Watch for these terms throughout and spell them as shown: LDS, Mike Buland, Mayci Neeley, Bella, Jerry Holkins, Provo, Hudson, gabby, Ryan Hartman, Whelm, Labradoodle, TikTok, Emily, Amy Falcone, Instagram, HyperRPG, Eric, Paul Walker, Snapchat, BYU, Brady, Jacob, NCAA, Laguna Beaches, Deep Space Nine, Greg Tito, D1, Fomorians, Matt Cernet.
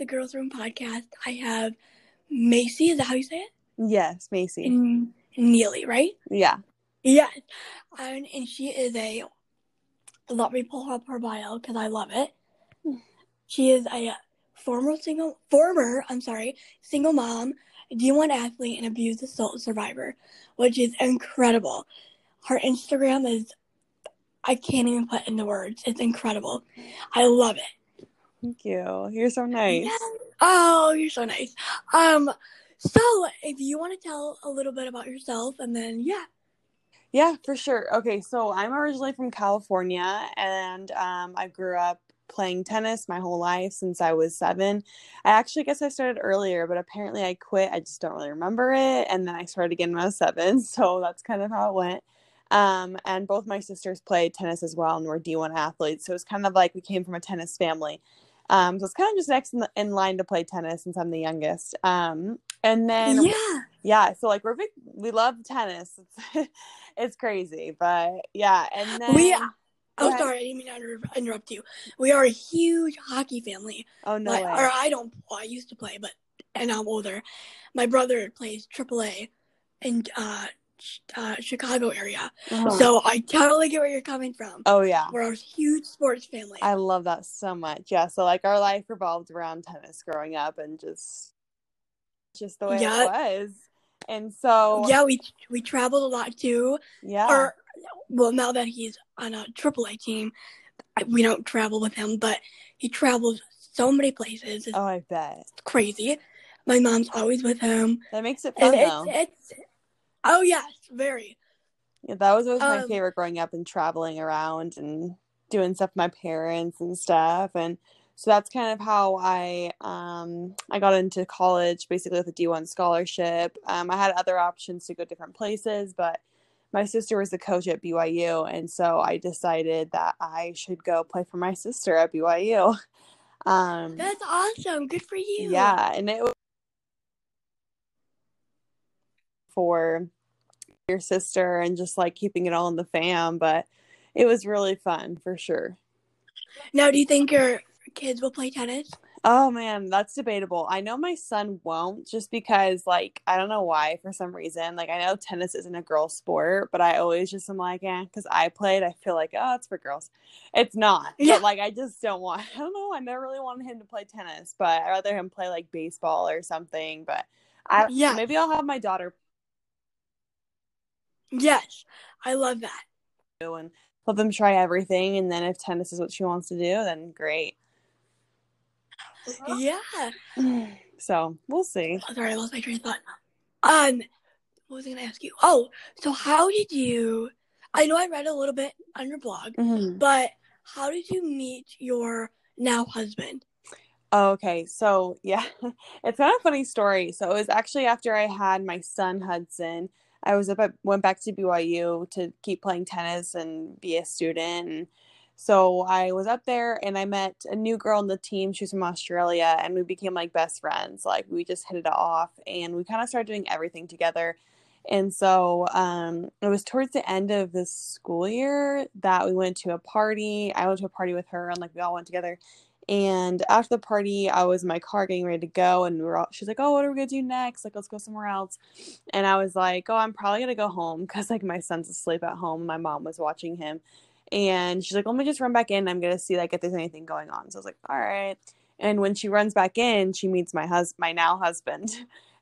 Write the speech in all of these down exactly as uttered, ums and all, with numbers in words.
the Girls Room podcast, I have Mayci. Is that how you say it? Yes, Mayci. And Neeley, right? Yeah. Yes. Um, and she is a, let me pull up her bio because I love it. She is a former single, former, I'm sorry, single mom, D one athlete, and abuse assault survivor, which is incredible. Her Instagram is, I can't even put into words. It's incredible. I love it. Thank you. You're so nice. Yes. Oh, you're so nice. Um, so if you want to tell a little bit about yourself, and then yeah. Yeah, for sure. Okay, so I'm originally from California, and um, I grew up playing tennis my whole life since I was seven. I actually guess I started earlier, but apparently I quit. I just don't really remember it. And then I started again when I was seven, so that's kind of how it went. Um, and both my sisters played tennis as well and were D one athletes, so it's kind of like we came from a tennis family. Um, so it's kind of just next in, the, in line to play tennis since I'm the youngest. Um, and then yeah. Yeah, so like we're big, we love tennis. It's, it's crazy, but yeah. And then we, oh sorry, I didn't mean to inter- interrupt you. We are a huge hockey family. Oh no, but, way. Or I don't. Well, I used to play, but and I'm older. My brother plays triple A in uh, uh, Chicago area, oh. So I totally get where you're coming from. Oh yeah, we're a huge sports family. I love that so much. Yeah, so like our life revolved around tennis growing up, and just just the way yeah. it was. And so yeah, we we traveled a lot too. Yeah. Or, well, now that he's on a triple A team, we don't travel with him, but he travels so many places. It's, oh, I bet. It's crazy. My mom's always with him. That makes it fun, it's, though. It's, it's, oh, yes, very. Yeah, that was always um, my favorite growing up and traveling around and doing stuff with my parents and stuff. And so that's kind of how I um, I got into college, basically with a D one scholarship. Um, I had other options to go different places, but my sister was the coach at B Y U, and so I decided that I should go play for my sister at B Y U. Um, That's awesome. Good for you. Yeah, and it was for your sister and just, like, keeping it all in the fam, but it was really fun for sure. Now, do you think your kids will play tennis? Oh, man, that's debatable. I know my son won't just because, like, I don't know why for some reason. Like, I know tennis isn't a girl sport, but I always just am like, eh, because I played, I feel like, oh, it's for girls. It's not. Yeah. But, like, I just don't want – I don't know. I never really wanted him to play tennis, but I'd rather him play, like, baseball or something. But I yeah. maybe I'll have my daughter. Yes, I love that. And let them try everything, and then if tennis is what she wants to do, then great. Yeah. So we'll see. Oh, sorry, I lost my train of thought. Um, what was I gonna ask you? Oh, so how did you? I know I read a little bit on your blog, mm-hmm. but how did you meet your now husband? Okay, so yeah, it's kind of a funny story. So it was actually after I had my son Hudson. I was up, at, went back to B Y U to keep playing tennis and be a student. And, so I was up there and I met a new girl on the team. She was from Australia and we became like best friends. Like we just hit it off and we kind of started doing everything together. And so um, it was towards the end of this school year that we went to a party. I went to a party with her and like we all went together. And after the party, I was in my car getting ready to go. And we were all, she's like, oh, what are we going to do next? Like, let's go somewhere else. And I was like, oh, I'm probably going to go home because like my son's asleep at home. My mom was watching him. And she's like, let me just run back in. I'm going to see, like, if there's anything going on. So I was like, all right. And when she runs back in, she meets my hus- my now husband.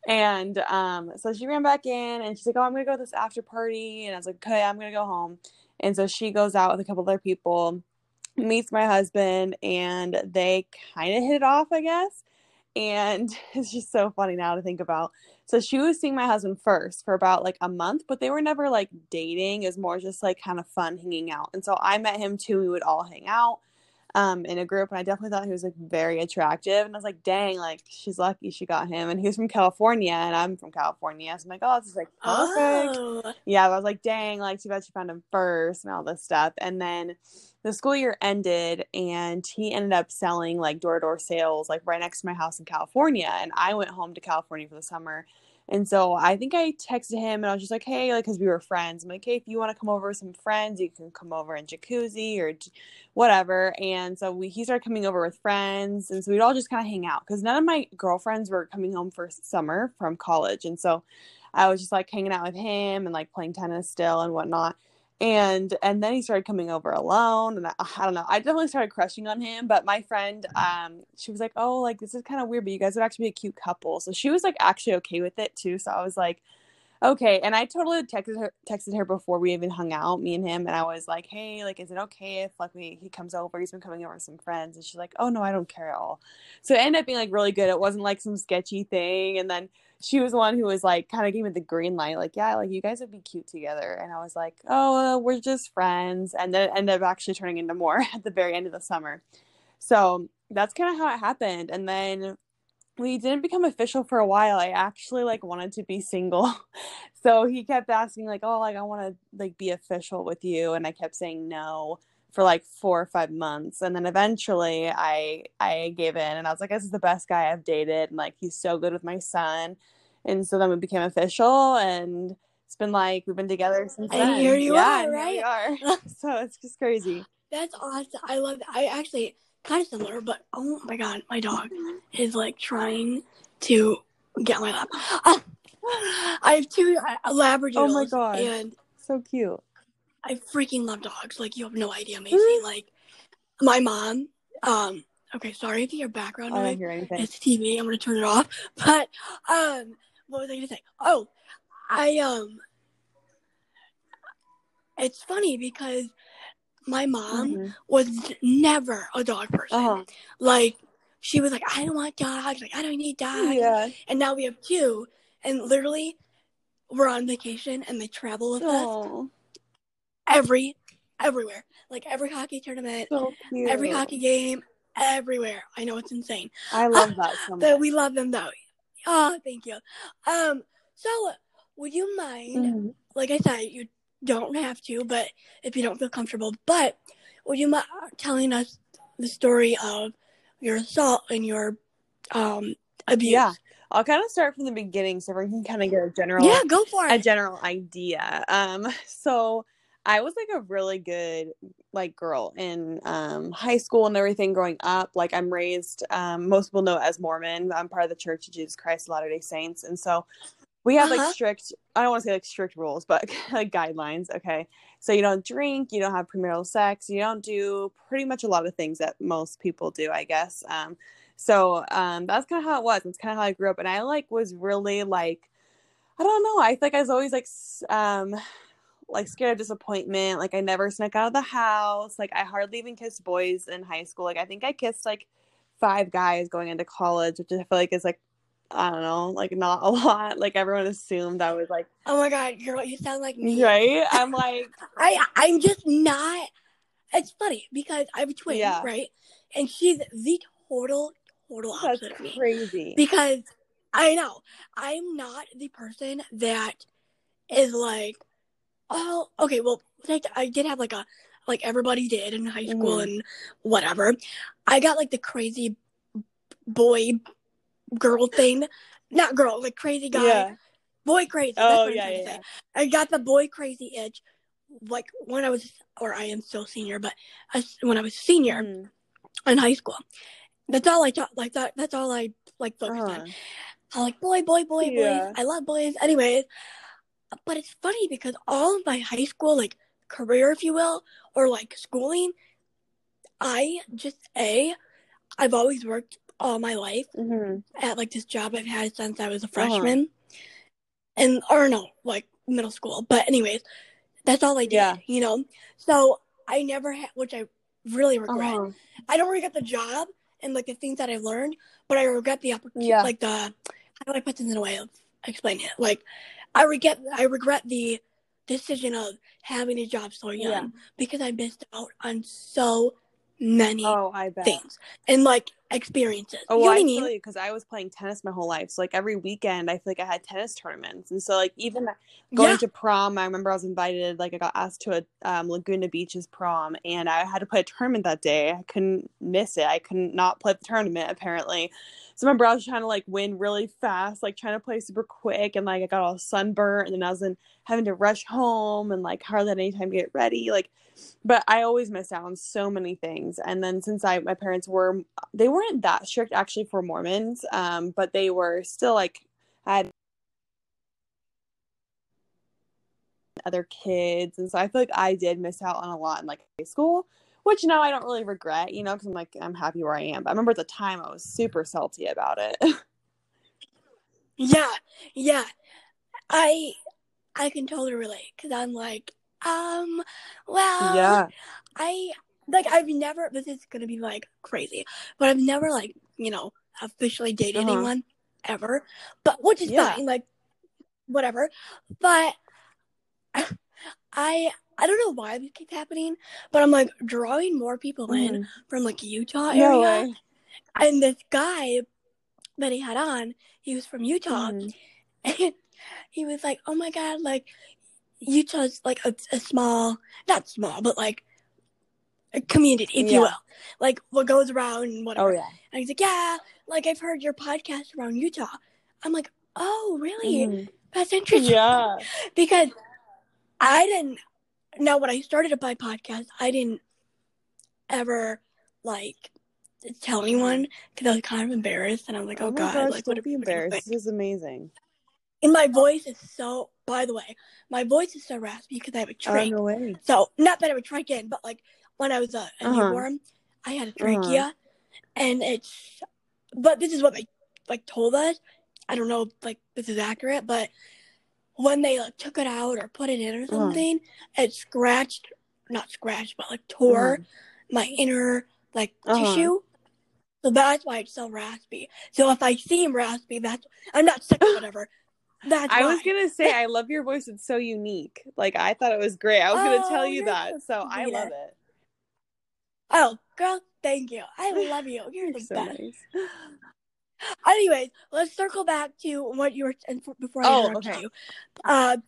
And um, so she ran back in, and she's like, oh, I'm going to go to this after party. And I was like, okay, I'm going to go home. And so she goes out with a couple other people, meets my husband, and they kind of hit it off, I guess. And it's just so funny now to think about. So she was seeing my husband first for about like a month, but they were never like dating. It was more just like kind of fun hanging out. And so I met him too. We would all hang out um, in a group. And I definitely thought he was like very attractive. And I was like, dang, like she's lucky she got him. And he was from California and I'm from California. So I'm like, oh, this is like perfect. Oh. Yeah. But I was like, dang, like too bad she found him first and all this stuff. And then the school year ended and he ended up selling like door-to-door sales like right next to my house in California. And I went home to California for the summer And so I think I texted him and I was just like, hey, like, because we were friends. I'm like, hey, if you want to come over with some friends, you can come over in jacuzzi or j- whatever. And so we, he started coming over with friends. And so we'd all just kind of hang out because none of my girlfriends were coming home for summer from college. And so I was just like hanging out with him and like playing tennis still and whatnot. And and then he started coming over alone, and I, I don't know. I definitely started crushing on him, but my friend, um, she was like, oh, like, this is kind of weird, but you guys would actually be a cute couple. So she was, like, actually okay with it, too. So I was like, okay. And I totally texted her, texted her before we even hung out, me and him, and I was like, hey, like, is it okay if, like, we, he comes over? He's been coming over with some friends. And she's like, oh, no, I don't care at all. So it ended up being, like, really good. It wasn't, like, some sketchy thing. And then she was the one who was, like, kind of gave me the green light. Like, yeah, like, you guys would be cute together. And I was like, oh, uh, we're just friends. And then it ended up actually turning into more at the very end of the summer. So that's kind of how it happened. And then we didn't become official for a while. I actually, like, wanted to be single. So he kept asking, like, oh, like, I want to, like, be official with you. And I kept saying no for like four or five months. And then eventually I, I gave in and I was like, this is the best guy I've dated. And like, he's so good with my son. And so then we became official, and it's been like, we've been together since then. And here you yeah, are, right? Here we are. So it's just crazy. That's awesome. I love that. I actually kind of similar, but oh my God, my dog is like trying to get my lap. I have two Labradoodles. Oh my God. And so cute. I freaking love dogs. Like, you have no idea, Mayci. Like, my mom, um, okay, sorry if you hear background noise. I don't hear anything. It's T V. I'm going to turn it off. But, um, what was I going to say? Oh, I, um, it's funny because my mom mm-hmm. was never a dog person. Uh-huh. Like, she was like, I don't want dogs. Like, I don't need dogs. Yeah. And now we have two. And literally, we're on vacation and they travel with oh. us. Every, everywhere, like every hockey tournament, so every hockey game, everywhere. I know, it's insane. I love that so much. But we love them though. Oh, thank you. Um, so would you mind, mm-hmm. like I said, you don't have to, but if you don't feel comfortable, but would you mind telling us the story of your assault and your um, abuse? Yeah. I'll kind of start from the beginning so everyone can kind of get a general, yeah, go for it. A general idea. Um, so I was like a really good like girl in um, high school and everything growing up. Like I'm raised, um, most people know as Mormon. I'm part of the Church of Jesus Christ of Latter-day Saints. And so we have uh-huh. like strict, I don't want to say like strict rules, but like guidelines. Okay. So you don't drink, you don't have premarital sex, you don't do pretty much a lot of things that most people do, I guess. Um, so um, that's kind of how it was. It's kind of how I grew up. And I like was really like, I don't know. I think I was always like, um, like scared of disappointment. Like I never snuck out of the house. Like I hardly even kissed boys in high school. Like I think I kissed like five guys going into college, which I feel like is like, I don't know, like not a lot. Like everyone assumed I was like, oh my God, girl, you sound like me. Right? I'm like, I, I'm just not. It's funny because I have a twin, yeah. right? And she's the total, total opposite. That's of me. Crazy. Because I know I'm not the person that is like, oh, okay, well, I did have, like, a, like, everybody did in high school mm. and whatever. I got, like, the crazy boy-girl thing. Not girl, like, crazy guy. Yeah. Boy crazy. Oh, that's what yeah, I'm trying yeah. to say. I got the boy crazy itch, like, when I was, or I am still senior, but I, when I was senior mm. in high school. That's all I taught, like, that, that's all I, like, focused uh-huh. on. I'm like, boy, boy, boy, yeah. boys. I love boys. Anyways. But it's funny because all of my high school, like, career, if you will, or, like, schooling, I just, A, I've always worked all my life mm-hmm. at, like, this job I've had since I was a freshman. Uh-huh. And, or no, like, middle school. But anyways, that's all I did, yeah. you know? So I never had, which I really regret. Uh-huh. I don't regret the job and, like, the things that I've learned, but I regret the opportunity, yeah. like, the, how do I put this in a way of explaining it? Like, I regret I regret the decision of having a job so young yeah. because I missed out on so many oh, I bet. things. And, like, experiences. Oh, you know well, what I, I mean? Feel you, because I was playing tennis my whole life. So, like, every weekend, I feel like I had tennis tournaments. And so, like, even going yeah. to prom, I remember I was invited, like, I got asked to a um, Laguna Beaches prom, and I had to play a tournament that day. I couldn't miss it. I couldn't not play the tournament, apparently. So, I remember I was trying to, like, win really fast, like, trying to play super quick, and, like, I got all sunburnt, and then I was in, having to rush home, and, like, hardly had any time to get ready, like, but I always missed out on so many things. And then since I, my parents were, they weren't that strict actually for Mormons, um, but they were still like, I had other kids. And so I feel like I did miss out on a lot in like high school, which now I don't really regret, you know, because I'm like, I'm happy where I am. But I remember at the time I was super salty about it. yeah. Yeah. I, I can totally relate because I'm like, Um, well, yeah. I, like, I've never, this is gonna be, like, crazy, but I've never, like, you know, officially dated uh-huh. anyone, ever, but, which is yeah. fine, like, whatever, but I, I don't know why this keeps happening, but I'm, like, drawing more people mm. in from, like, Utah no area, way. And this guy that he had on, he was from Utah, mm. and he was, like, oh, my God, like, Utah's, like, a, a small, not small, but, like, a community, if yeah. you will. Like, what goes around and whatever. Oh, yeah. And he's like, yeah, like, I've heard your podcast around Utah. I'm like, oh, really? Mm. That's interesting. Yeah. Because I didn't, now when I started my podcast, I didn't ever, like, tell anyone because I was kind of embarrassed. And I'm like, oh, oh God. Gosh, like, don't be embarrassed. What this is amazing. And my voice is so, by the way, my voice is so raspy because I have a trach. Oh, no way. So, not that I have a trach in, but, like, when I was a, a uh-huh. newborn, I had a trachea. Uh-huh. And it's, but this is what they, like, told us. I don't know if, like, this is accurate, but when they, like, took it out or put it in or something, uh-huh. it scratched, not scratched, but, like, tore uh-huh. my inner, like, uh-huh. tissue. So, that's why it's so raspy. So, if I seem raspy, that's, I'm not sick or whatever. That's I why. was gonna say I love your voice. It's so unique. Like I thought it was great. I was oh, gonna tell you that. So I love it. Oh, girl, thank you. I love you. You're the so best. Nice. Anyways, let's circle back to what you were and before I oh, okay. you. Uh,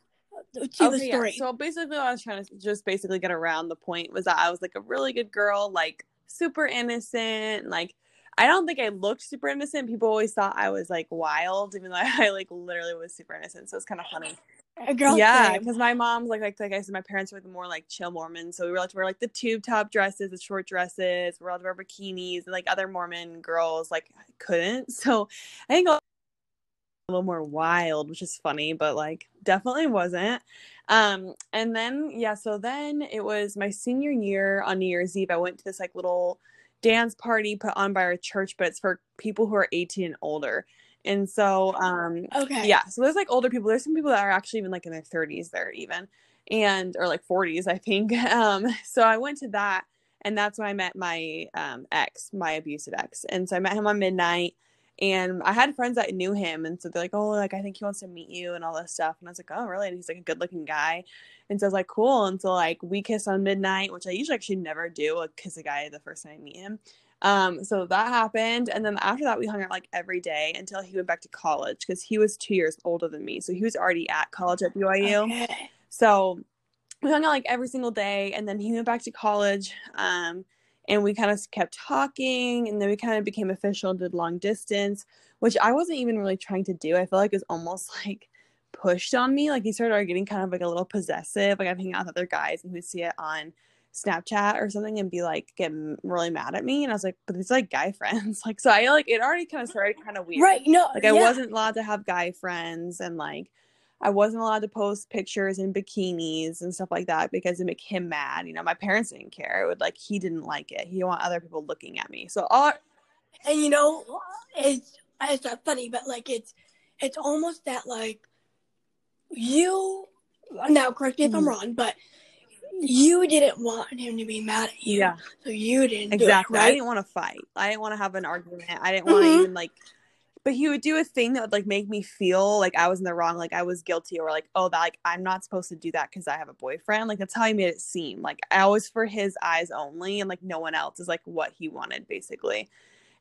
to okay, the story. Yeah. So basically, what I was trying to just basically get around the point was that I was like a really good girl, like super innocent, like. I don't think I looked super innocent. People always thought I was, like, wild, even though I, like, literally was super innocent. So it's kind of funny. A girl yeah, because my mom's, like, like like I said, my parents were more, like, chill Mormons. So we were allowed to wear, like, the tube top dresses, the short dresses. We were allowed to wear bikinis. And, like, other Mormon girls, like, couldn't. So I think I was a little more wild, which is funny, but, like, definitely wasn't. Um, and then, yeah, so then it was my senior year on New Year's Eve. I went to this, like, little – dance party put on by our church, but it's for people who are eighteen and older. And so um okay yeah so there's like older people, there's some people that are actually even like in their thirties there even, and or like forties I think. Um so I went to that, and that's when I met my um ex, my abusive ex. And so I met him on midnight, and I had friends that knew him, and so they're like, oh, like I think he wants to meet you and all this stuff. And I was like, oh really? And he's like a good looking guy. And so I was like, cool. And so like we kissed on midnight, which I usually actually never do, like kiss a guy the first time I meet him. Um, so that happened. And then after that, we hung out like every day until he went back to college, because he was two years older than me. So he was already at college at B Y U. Okay. So we hung out like every single day. And then he went back to college. Um, and we kind of kept talking. And then we kind of became official, did long distance, which I wasn't even really trying to do. I feel like it was almost like pushed on me. Like he started getting kind of like a little possessive. Like I'd hang out with other guys and we'd see it on Snapchat or something and be like getting really mad at me. And I was like, but these like guy friends. Like, so I like it already kind of started kind of weird. Right. No. Like I yeah. wasn't allowed to have guy friends, and like I wasn't allowed to post pictures in bikinis and stuff like that because it made him mad. You know, my parents didn't care. It would like he didn't like it. He didn't want other people looking at me. So all and you know, it's it's not funny, but like it's it's almost that like you, now correct me if I'm wrong, but you didn't want him to be mad at you. Yeah. So you didn't exactly. do it, right? I didn't want to fight. I didn't want to have an argument. I didn't mm-hmm. want to even like, but he would do a thing that would like make me feel like I was in the wrong, like I was guilty, or like, oh, that like I'm not supposed to do that because I have a boyfriend. Like that's how he made it seem. Like I was for his eyes only, and like no one else is like what he wanted basically.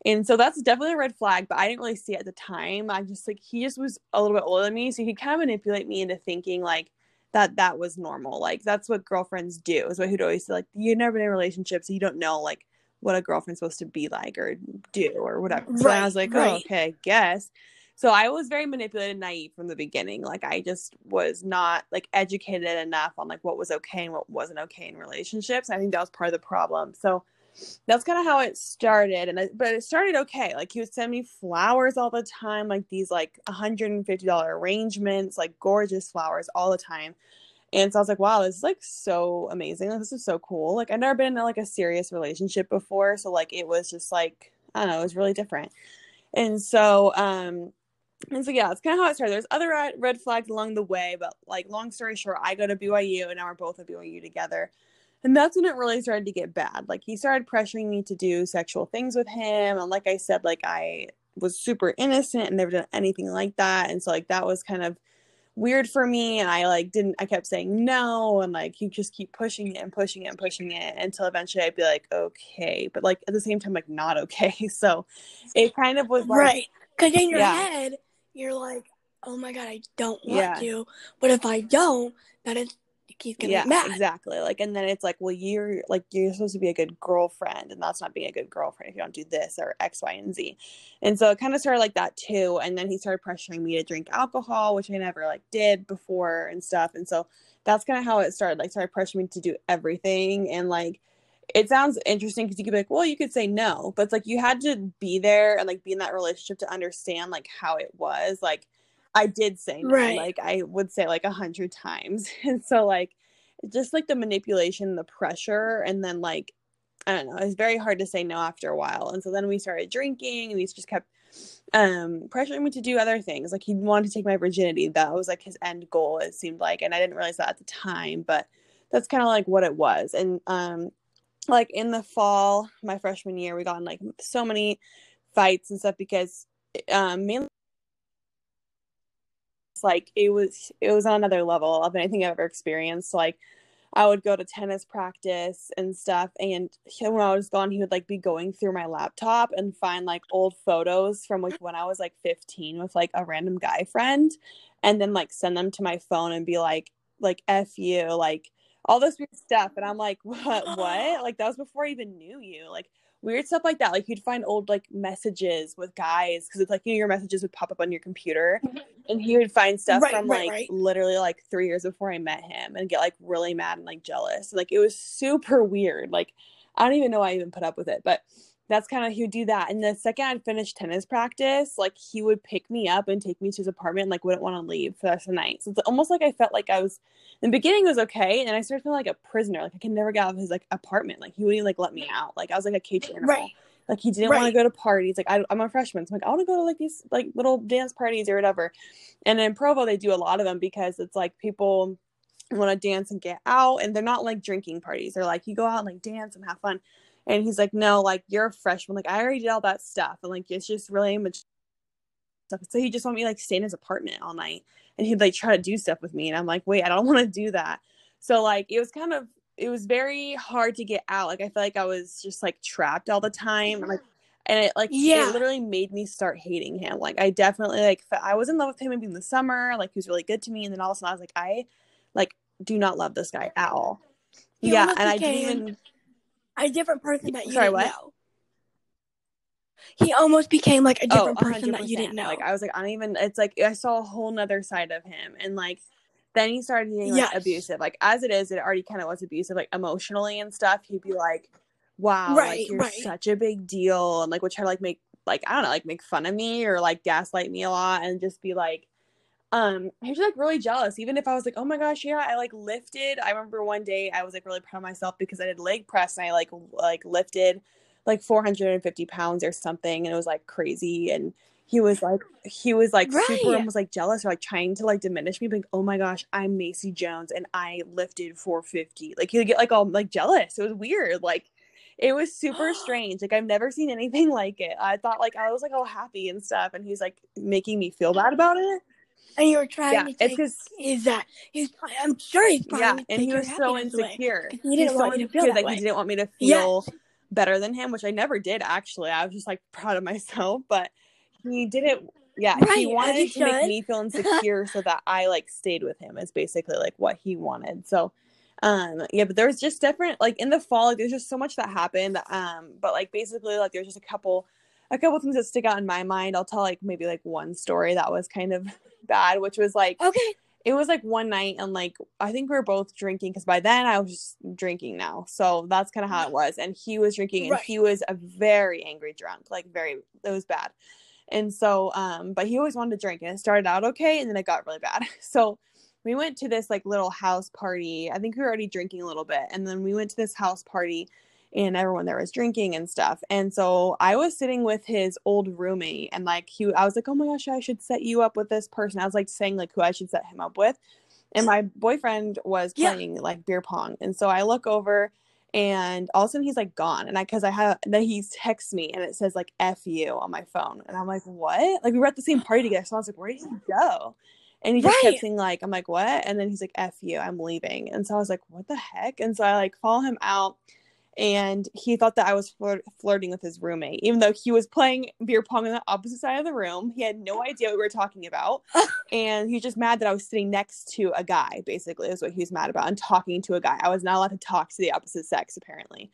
And so that's definitely a red flag, but I didn't really see it at the time. I just like, he just was a little bit older than me. So he could kind of manipulate me into thinking like that, that was normal. Like that's what girlfriends do, is what he'd always say. Like, you've never been in a relationship, so you don't know like what a girlfriend's supposed to be like or do or whatever. So right, I was like, right. Oh, okay, I guess. So I was very manipulated and naive from the beginning. Like I just was not like educated enough on like what was okay and what wasn't okay in relationships. I think that was part of the problem. So that's kind of how it started. And I, but it started okay. Like he would send me flowers all the time, like these like one hundred fifty dollars arrangements, like gorgeous flowers all the time. And so I was like, wow, this is like so amazing. Like, this is so cool. Like I've never been in like a serious relationship before. So like, it was just like, I don't know, it was really different. And so, um, and so, yeah, that's kind of how it started. There's other red, red flags along the way, but like, long story short, I go to B Y U and now we're both at B Y U together. And that's when it really started to get bad. Like he started pressuring me to do sexual things with him. And like I said, like I was super innocent and never done anything like that. And so like that was kind of weird for me. And I like didn't, I kept saying no. And like, you just keep pushing it and pushing it and pushing it until eventually I'd be like, okay. But like at the same time, like not okay. So it kind of was like, right. Cause in your yeah. head, you're like, oh my God, I don't want yeah. you. But if I don't, that is, he's gonna yeah, be mad. Exactly. Like, and then it's like, well, you're like, you're supposed to be a good girlfriend, and that's not being a good girlfriend if you don't do this or X, Y, and Z. And so it kind of started like that too. And then he started pressuring me to drink alcohol, which I never like did before and stuff. And so that's kind of how it started. Like, started pressuring me to do everything. And like, it sounds interesting because you could be like, well, you could say no, but it's like you had to be there and like be in that relationship to understand like how it was. Like, I did say no, right. Like I would say like a hundred times. And so like, just like the manipulation, the pressure, and then like, I don't know, it's very hard to say no after a while. And so then we started drinking and he just kept um, pressuring me to do other things. Like he wanted to take my virginity. That was like his end goal, it seemed like. And I didn't realize that at the time, but that's kind of like what it was. And um, like in the fall, my freshman year, we got in like so many fights and stuff because um, mainly like it was it was on another level of anything I've ever experienced. Like I would go to tennis practice and stuff, and when I was gone, he would like be going through my laptop and find like old photos from like when I was like fifteen with like a random guy friend, and then like send them to my phone and be like like F you, like all this weird stuff. And I'm like, what what like that was before I even knew you. Like weird stuff like that. Like you'd find old like messages with guys, because it's like, you know, your messages would pop up on your computer, and he would find stuff right, from right, like right. literally like three years before I met him, and get like really mad and like jealous. Like it was super weird. Like I don't even know why I even put up with it, but that's kind of, he would do that. And the second I'd finish tennis practice, like he would pick me up and take me to his apartment and like wouldn't want to leave for the rest of the night. So it's almost like I felt like I was, in the beginning it was okay, and then I started feeling like a prisoner. Like I could never get out of his like apartment. Like he wouldn't like let me out. Like I was like a caged animal. Right. Like he didn't right. want to go to parties. Like I, I'm a freshman, so I'm like, I want to go to like these like little dance parties or whatever. And in Provo they do a lot of them because it's like people want to dance and get out, and they're not like drinking parties. They're like, you go out and like dance and have fun. And he's like, no, like, you're a freshman. Like, I already did all that stuff. And, like, it's just really immature stuff. So he just wanted me to, like, stay in his apartment all night. And he'd, like, try to do stuff with me. And I'm like, wait, I don't want to do that. So, like, it was kind of – it was very hard to get out. Like, I felt like I was just, like, trapped all the time. And, like, and it, like, yeah. it literally made me start hating him. Like, I definitely, like – I was in love with him maybe in the summer. Like, he was really good to me. And then all of a sudden I was like, I, like, do not love this guy at all. You yeah, and I didn't even – a different person that you Sorry, didn't what? know. He almost became like a different oh, person that you didn't know. Like I was like, I don't even, it's like I saw a whole nother side of him. And like then he started being like yes. abusive. Like as it is, it already kind of was abusive, like emotionally and stuff. He'd be like, wow, right, like, you're right. such a big deal. And like would try to like make like, I don't know, like make fun of me or like gaslight me a lot, and just be like, Um, he was like really jealous. Even if I was like, oh my gosh, yeah, I like lifted. I remember one day I was like really proud of myself because I did leg press and I like like lifted like four hundred fifty pounds or something, and it was like crazy. And he was like, he was like right. super almost like jealous or like trying to like diminish me, being like, oh my gosh, I'm Mayci Jones and I lifted four fifty. Like he would get like all like jealous. It was weird. Like it was super strange. Like I've never seen anything like it. I thought like I was like all happy and stuff, and he's like making me feel bad about it. And you were trying yeah, to take his, is that he's I'm sure he's probably yeah, and he was so insecure. He didn't want me to feel like he didn't want me to feel better than him, which I never did, actually. I was just like proud of myself, but he didn't. Yeah, right, he wanted to make me feel insecure so that I like stayed with him is basically like what he wanted. So um yeah, but there was just different, like in the fall, like, there's just so much that happened. Um but like basically like there's just a couple a couple things that stick out in my mind. I'll tell like maybe like one story that was kind of bad, which was like, okay, it was like one night and like I think we were both drinking because by then I was just drinking now, so that's kind of how it was. And he was drinking, right, and he was a very angry drunk, like very, it was bad. And so, um, but he always wanted to drink, and it started out okay, and then it got really bad. So we went to this like little house party. I think we were already drinking a little bit. And then we went to this house party and everyone there was drinking and stuff. And so I was sitting with his old roommate, and like, he, I was like, oh my gosh, I should set you up with this person. I was like saying like who I should set him up with. And my boyfriend was playing yeah. like beer pong. And so I look over, and all of a sudden he's like gone, and I because I have then he texts me and it says like F you on my phone, and I'm like, what? Like we were at the same party together, so I was like, where did he go? And he just right. kept saying like, I'm like, what? And then he's like, F you, I'm leaving. And so I was like, what the heck? And so I like follow him out, and he thought that I was flir- flirting with his roommate, even though he was playing beer pong on the opposite side of the room. He had no idea what we were talking about. And he was just mad that I was sitting next to a guy, basically, is what he was mad about, and talking to a guy. I was not allowed to talk to the opposite sex, apparently.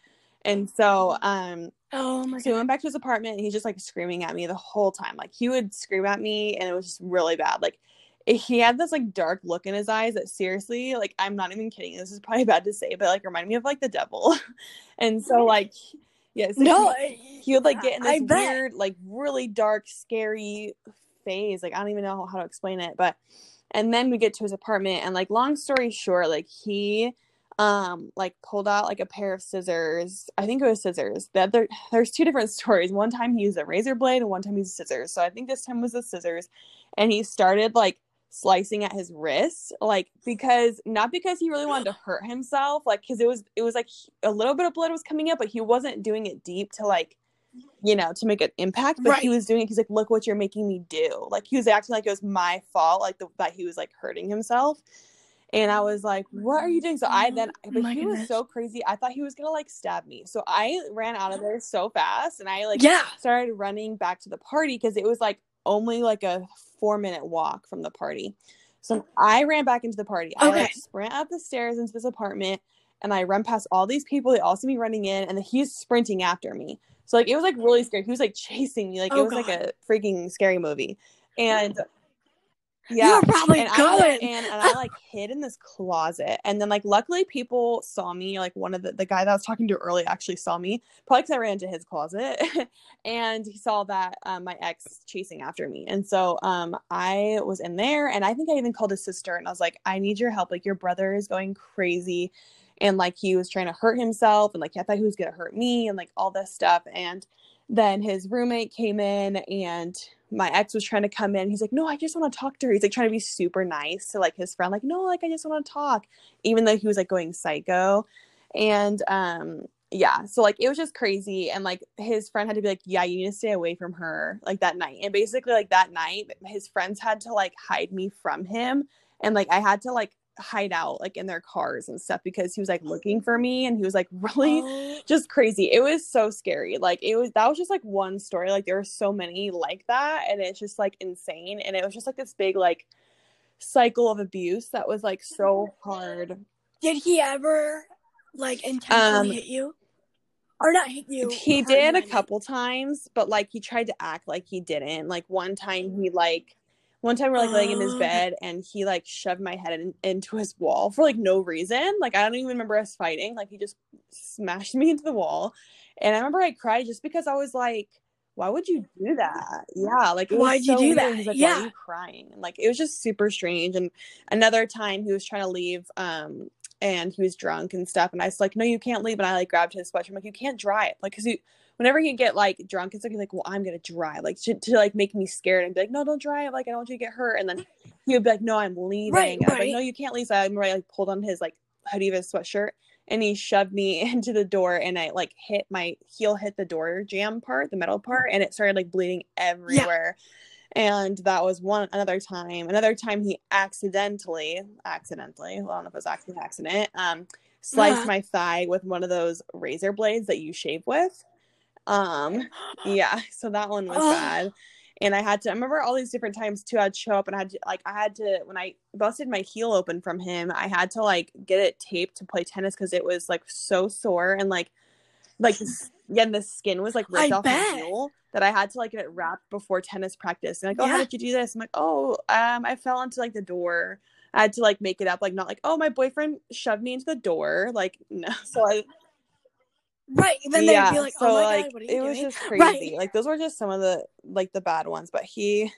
And so, um, oh my so he went back to his apartment, and he's just, like, screaming at me the whole time. Like, he would scream at me, and it was just really bad. Like, he had this, like, dark look in his eyes that, seriously, like, I'm not even kidding. This is probably bad to say, but, like, reminded me of, like, the devil. And so, like, yes, yeah, so no, he, he would, like, get in this weird, like, really dark, scary phase. Like, I don't even know how to explain it. But, and then we get to his apartment, and, like, long story short, like, he, um, like, pulled out, like, a pair of scissors. I think it was scissors. The other, there's two different stories. One time he used a razor blade, and one time he used scissors. So I think this time was the scissors. And he started, like, slicing at his wrist, like, because not because he really wanted to hurt himself, like, because it was it was like a little bit of blood was coming up, but he wasn't doing it deep to, like, you know, to make an impact, but right. he was doing it, he's like, look what you're making me do. Like, he was acting like it was my fault, like the, that he was like hurting himself. And I was like, what are you doing? So I then, but oh he goodness. was so crazy. I thought he was going to, like, stab me. So I ran out of there so fast, and I, like, yeah. started running back to the party, because it was, like, only, like, a four-minute walk from the party. So I ran back into the party. Okay. I, like, sprint up the stairs into this apartment, and I run past all these people. They all see me running in, and then he's sprinting after me. So, like, it was, like, really scary. He was, like, chasing me. Like, oh, it was, God. like, a freaking scary movie. And, yeah. You were probably and going. I, like, and, and I, like, hid in this closet. And then, like, luckily people saw me. Like, one of the, the guy that I was talking to early actually saw me. Probably because I ran into his closet. And he saw that um, my ex chasing after me. And so um, I was in there. And I think I even called his sister. And I was like, I need your help. Like, your brother is going crazy. And, like, he was trying to hurt himself. And, like, I thought he was going to hurt me. And, like, all this stuff. And then his roommate came in, and my ex was trying to come in. He's like, no, I just want to talk to her. He's like trying to be super nice to, like, his friend. Like, no, like, I just want to talk, even though he was, like, going psycho. And um, yeah, so, like, it was just crazy. And, like, his friend had to be like, yeah, you need to stay away from her, like, that night. And basically, like, that night, his friends had to, like, hide me from him. And, like, I had to, like, hide out, like, in their cars and stuff, because he was, like, looking for me, and he was, like, really just crazy. It was so scary. Like, it was, that was just, like, one story. Like, there were so many like that, and it's just, like, insane. And it was just, like, this big, like, cycle of abuse that was, like, so hard. Did he ever, like, intentionally um, hit you? Or not hit you? He did a couple times, but, like, he tried to act like he didn't. Like, one time he, like, One time we're, like, laying in his bed, and he, like, shoved my head in, into his wall for, like, no reason. Like, I don't even remember us fighting. Like, he just smashed me into the wall. And I remember I cried just because I was like, why would you do that? Yeah, like, why'd you do that? He was like, yeah. Why are you crying? And, like, it was just super strange. And another time he was trying to leave, um, and he was drunk and stuff. And I was like, no, you can't leave. And I, like, grabbed his sweatshirt. I'm like, you can't drive. Like, because he... Whenever he'd get, like, drunk, it's like, he's like, well, I'm going to drive, like, to, to, like, make me scared. And be like, no, don't drive. Like, I don't want you to get hurt. And then he would be like, no, I'm leaving. Right, and right. I'm like, no, you can't leave. So I remember I, like, pulled on his, like, hoodie of his sweatshirt, and he shoved me into the door, and I, like, hit my heel, hit the door jam part, the metal part, and it started, like, bleeding everywhere. Yeah. And that was one another time. Another time he accidentally, accidentally, well, I don't know if it was actually an accident, um, sliced my thigh with one of those razor blades that you shave with. Um, yeah, so that one was bad. And I had to, I remember all these different times too, I'd show up and I had to, like, I had to, when I busted my heel open from him, I had to, like, get it taped to play tennis because it was, like, so sore and, like, like, yeah, and the skin was, like, ripped I off bet. my heel that I had to, like, get it wrapped before tennis practice. And, like, oh, yeah. how did you do this? I'm like, oh, um, I fell into, like, the door. I had to, like, make it up, like, not like, oh, my boyfriend shoved me into the door. Like, no. So I... Right, and then yeah, they'd be like, so, oh my like, God, what are you doing? It was just crazy. Right. Like, those were just some of the, like, the bad ones. But he,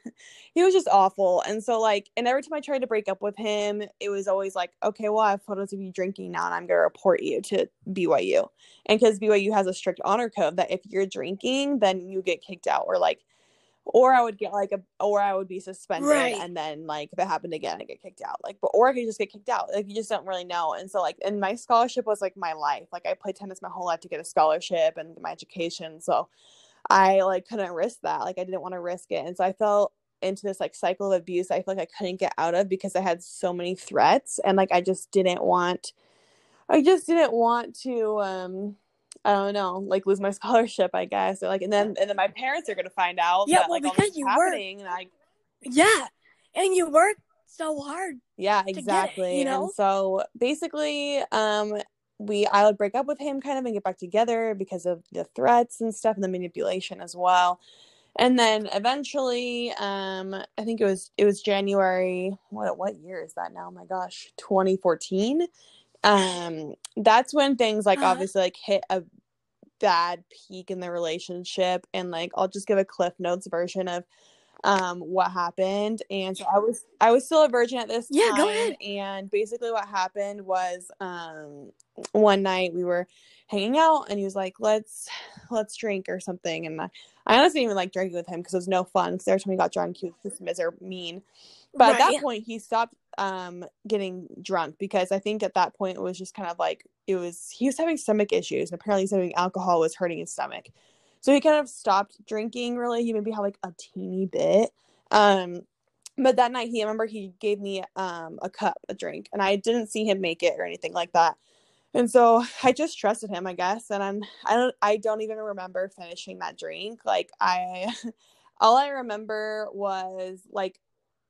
he was just awful. And so, like, and every time I tried to break up with him, it was always like, okay, well, I have photos of you drinking now, and I'm going to report you to B Y U. And because B Y U has a strict honor code that if you're drinking, then you get kicked out. Or, like, or I would get, like, a, or I would be suspended. Right. And then, like, if it happened again, I'd get kicked out. Like, but, or I could just get kicked out. Like, you just don't really know. And so, like, and my scholarship was, like, my life. Like, I played tennis my whole life to get a scholarship and my education. So I, like, couldn't risk that. Like, I didn't want to risk it. And so I fell into this, like, cycle of abuse I feel like I couldn't get out of because I had so many threats. And, like, I just didn't want, I just didn't want to, um, I don't know, like, lose my scholarship, I guess. Or, like, and then and then my parents are gonna find out. Yeah, that, well, like, because you happening, work. And I... Yeah, and you worked so hard. Yeah, exactly. To get it, you know? And so basically, um, we I would break up with him, kind of, and get back together because of the threats and stuff, and the manipulation as well. And then eventually, um, I think it was it was January. What what year is that now? Oh my gosh, twenty fourteen. Um, that's when things, like, uh-huh. obviously, like, hit a bad peak in the relationship. And, like, I'll just give a Cliff Notes version of um what happened. And so I was I was still a virgin at this yeah, time. Go ahead. And basically what happened was, um one night we were hanging out and he was like, let's let's drink or something. And I, I honestly didn't even like drinking with him because it was no fun, because every time he got drunk he was just miserable, mean. But right. at that point he stopped um getting drunk, because I think at that point it was just kind of like, it was he was having stomach issues, and apparently something alcohol was hurting his stomach, so he kind of stopped drinking. Really, he maybe had like a teeny bit, um but that night he I remember he gave me um a cup a drink, and I didn't see him make it or anything like that. And so I just trusted him, I guess. And I'm I don't I don't even remember finishing that drink. Like, I all I remember was, like,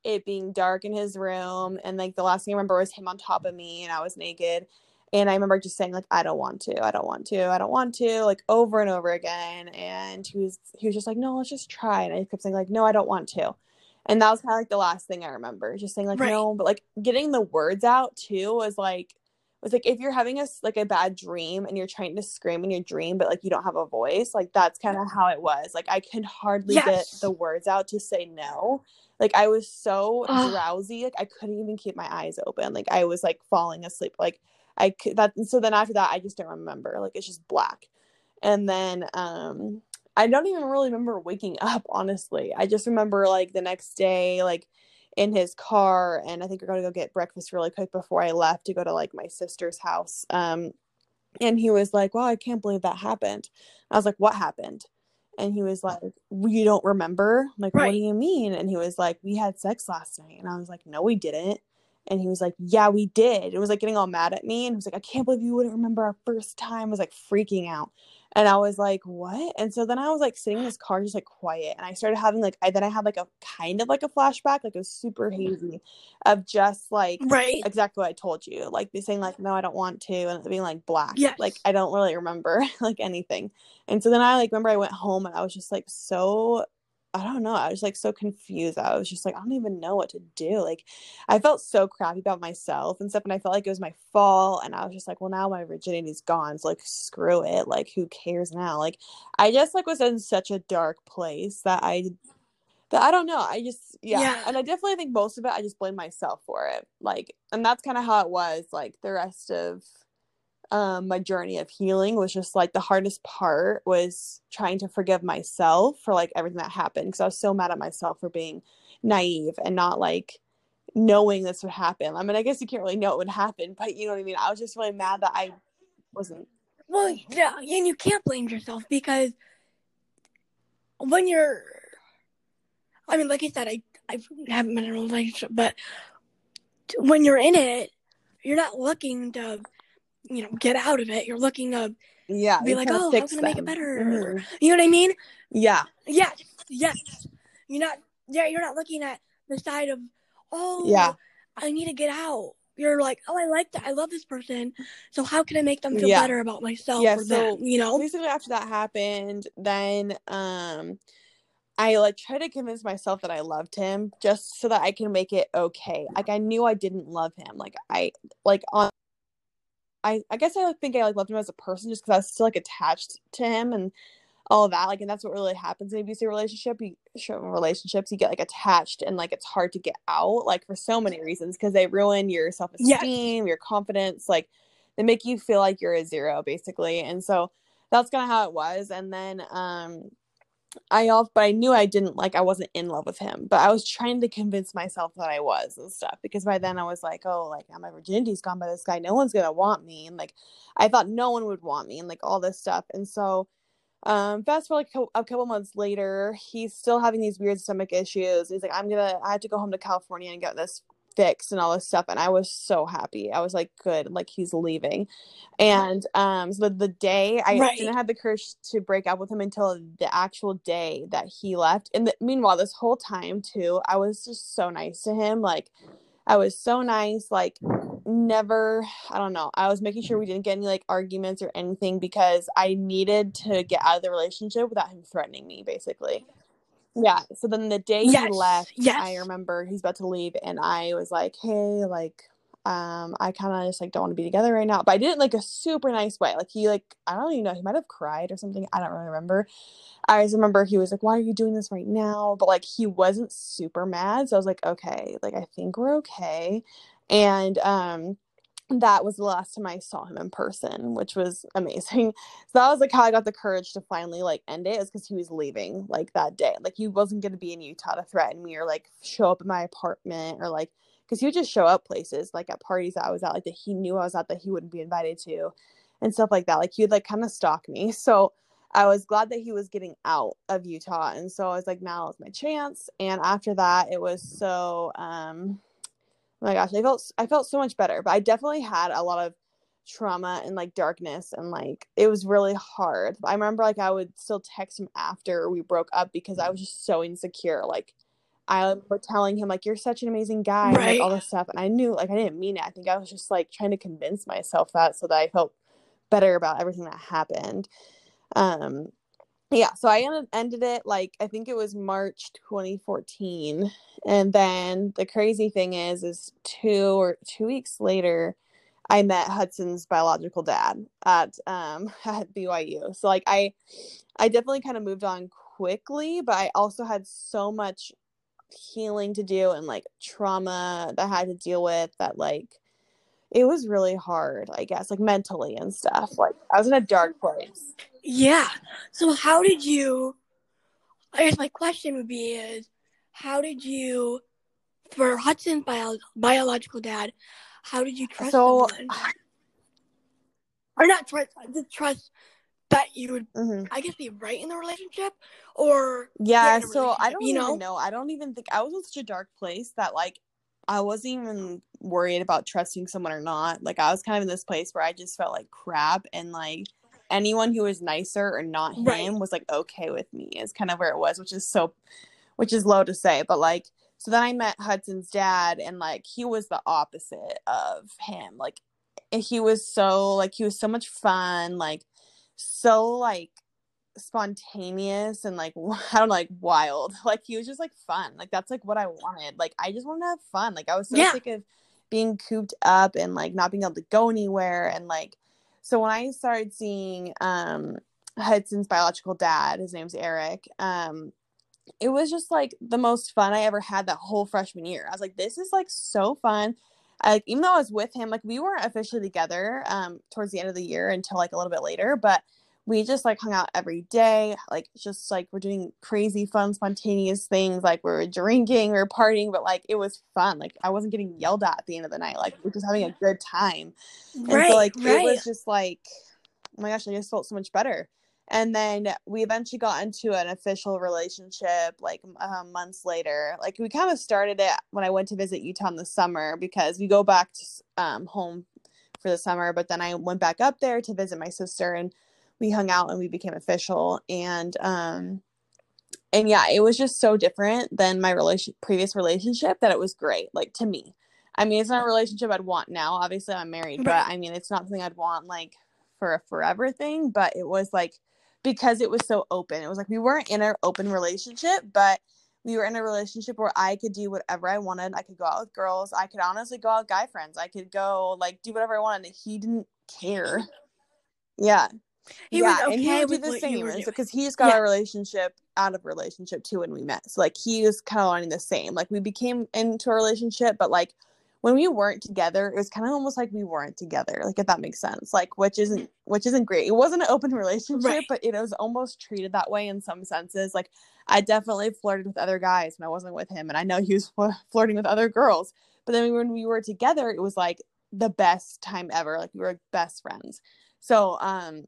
it being dark in his room, and, like, the last thing I remember was him on top of me, and I was naked, and I remember just saying, like, I don't want to, I don't want to, I don't want to, like, over and over again. And he was he was just like, no, let's just try. And I kept saying, like, no, I don't want to. And that was kind of, like, the last thing I remember, just saying, like, right. no. But, like, getting the words out too was like was like if you're having a like a bad dream and you're trying to scream in your dream, but, like, you don't have a voice, like, that's kind of how it was. Like, I could hardly yes. get the words out to say no. Like, I was so Ugh. drowsy, like, I couldn't even keep my eyes open. Like, I was, like, falling asleep. Like, I could, that, so then after that, I just don't remember. Like, it's just black. And then, um, I don't even really remember waking up, honestly. I just remember, like, the next day, like, in his car, and I think we're going to go get breakfast really quick before I left to go to, like, my sister's house. Um, and he was like, wow, I can't believe that happened. I was like, what happened? And he was like, you don't remember? I'm like, right. what do you mean? And he was like, we had sex last night. And I was like, no, we didn't. And he was like, yeah, we did. It was like getting all mad at me. And he was like, I can't believe you wouldn't remember our first time. I was like freaking out. And I was like, what? And so then I was like sitting in this car, just like quiet. And I started having like, I then I had like a kind of like a flashback, like it was super hazy, of just like right. exactly what I told you. Like me saying like, no, I don't want to. And it being like black. Yes. Like I don't really remember like anything. And so then I like remember I went home and I was just like so I don't know. I was like so confused. I was just like, I don't even know what to do. Like, I felt so crappy about myself and stuff, and I felt like it was my fault. And I was just like, well, now my virginity's gone. So like, screw it. Like, who cares now? Like, I just like was in such a dark place that I, that I don't know. I just yeah. yeah. And I definitely think most of it, I just blame myself for it. Like, and that's kind of how it was. Like the rest of um my journey of healing was just like the hardest part was trying to forgive myself for like everything that happened, because I was so mad at myself for being naive and not like knowing this would happen. I mean, I guess you can't really know it would happen, but you know what I mean. I was just really mad that I wasn't well yeah and you can't blame yourself, because when you're I mean like I said I, I haven't been in a relationship, but when you're in it, you're not looking to you know, get out of it. You're looking to yeah, be like, oh, how can I make it better? Mm-hmm. You know what I mean? Yeah. Yeah. Yes. You're not, yeah, you're not looking at the side of, oh, yeah, I need to get out. You're like, oh, I like that. I love this person. So how can I make them feel yeah. better about myself yeah, or so them, you know? Basically, after that happened, then um, I, like, tried to convince myself that I loved him just so that I can make it okay. Like, I knew I didn't love him. Like, I, like, on, I, I guess I like, think I, like, loved him as a person just because I was still, like, attached to him and all of that. Like, and that's what really happens in an abusive relationship. You, relationships, you get, like, attached and, like, it's hard to get out, like, for so many reasons, because they ruin your self-esteem, yes. your confidence. Like, they make you feel like you're a zero, basically. And so that's kind of how it was. And then, um, I off, but I knew I didn't, like, I wasn't in love with him, but I was trying to convince myself that I was and stuff, because by then I was like, oh, like, now my virginity's gone by this guy, no one's gonna want me, and, like, I thought no one would want me, and, like, all this stuff. And so um fast forward, like, a couple months later, he's still having these weird stomach issues. He's like, I'm gonna I have to go home to California and get this fixed and all this stuff. And I was so happy. I was like, good, like, he's leaving. And um so the, the day I right. didn't have the courage to break up with him until the actual day that he left. And the, meanwhile, this whole time too, I was just so nice to him. Like, I was so nice, like, never, I don't know, I was making sure we didn't get any, like, arguments or anything, because I needed to get out of the relationship without him threatening me, basically. Yeah, so then the day yes. he left, yes. I remember he's about to leave, and I was like, hey, like, um, I kind of just, like, don't want to be together right now. But I did it in, like, a super nice way. Like, he, like, I don't even know, he might have cried or something. I don't really remember. I just remember he was like, why are you doing this right now? But, like, he wasn't super mad, so I was like, okay, like, I think we're okay. And, um... that was the last time I saw him in person, which was amazing. So that was, like, how I got the courage to finally, like, end it, is because he was leaving, like, that day. Like, he wasn't going to be in Utah to threaten me or, like, show up at my apartment, or, like, because he would just show up places, like, at parties that I was at, like, that he knew I was at, that he wouldn't be invited to and stuff like that. Like, he would, like, kind of stalk me. So I was glad that he was getting out of Utah. And so I was like, now is my chance. And after that, it was so um oh my gosh, I felt I felt so much better, but I definitely had a lot of trauma and, like, darkness, and, like, it was really hard. I remember, like, I would still text him after we broke up, because I was just so insecure. Like, I was telling him, like, you're such an amazing guy, right. and, like, all this stuff, and I knew, like, I didn't mean it. I think I was just, like, trying to convince myself that, so that I felt better about everything that happened. Um, yeah, so I ended, ended it, like, I think it was March twenty fourteen, and then the crazy thing is, is two or two weeks later, I met Hudson's biological dad at um at B Y U. So, like, I, I definitely kind of moved on quickly, but I also had so much healing to do and, like, trauma that I had to deal with that, like, it was really hard, I guess, like, mentally and stuff. Like, I was in a dark place. Yeah. So how did you, I guess my question would be is, how did you, for Hudson's bio, biological dad, how did you trust so, someone? Or not trust, just trust that you would, mm-hmm. I guess, be right in the relationship? Or yeah, so I don't you know? even know. I don't even think, I was in such a dark place that, like, I wasn't even worried about trusting someone or not. Like, I was kind of in this place where I just felt like crap, and, like, anyone who was nicer or not him right. was, like, okay with me, is kind of where it was, which is so, which is low to say, but, like, so then I met Hudson's dad, and, like, he was the opposite of him. Like, he was so, like, he was so much fun, like, so, like, spontaneous, and, like, I don't know, like, wild. Like, he was just, like, fun. Like, that's, like, what I wanted. Like, I just wanted to have fun. Like, I was so yeah. sick of being cooped up and, like, not being able to go anywhere, and, like, so when I started seeing um, Hudson's biological dad, his name's Eric, um, it was just, like, the most fun I ever had that whole freshman year. I was like, this is, like, so fun. I, like, even though I was with him, like, we weren't officially together um, towards the end of the year until, like, a little bit later, but we just, like, hung out every day. Like, just, like, we're doing crazy, fun, spontaneous things. Like, we were drinking, we were partying, but, like, it was fun. Like, I wasn't getting yelled at at the end of the night. Like, we're just having a good time. And right, so, like, right. it was just, like, oh, my gosh, I just felt so much better. And then we eventually got into an official relationship, like, uh, months later. Like, we kind of started it when I went to visit Utah in the summer, because we go back to, um, home for the summer, but then I went back up there to visit my sister, and we hung out and we became official. And, um, and yeah, it was just so different than my relation- previous relationship that it was great. Like, to me, I mean, it's not a relationship I'd want now. Obviously I'm married, but I mean, it's not something I'd want like for a forever thing, but it was like, because it was so open, it was like, we weren't in an open relationship, but we were in a relationship where I could do whatever I wanted. I could go out with girls. I could honestly go out with guy friends. I could go like do whatever I wanted. He didn't care. Yeah. He yeah, was okay and he would do the same because he just got yeah. a relationship out of relationship too when we met. So like he was kind of learning the same. Like we became into a relationship, but like when we weren't together, it was kind of almost like we weren't together. Like, if that makes sense, like which isn't which isn't great. It wasn't an open relationship, right. but it was almost treated that way in some senses. Like I definitely flirted with other guys when I wasn't with him, and I know he was fl- flirting with other girls. But then when we were together, it was like the best time ever. Like we were best friends. So, um.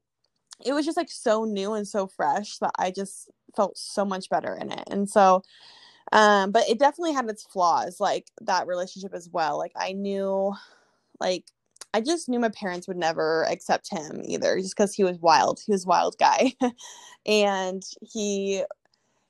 it was just like so new and so fresh that I just felt so much better in it. And so, um, but it definitely had its flaws, like that relationship as well. Like I knew, like, I just knew my parents would never accept him either, just cause he was wild. He was a wild guy. And he,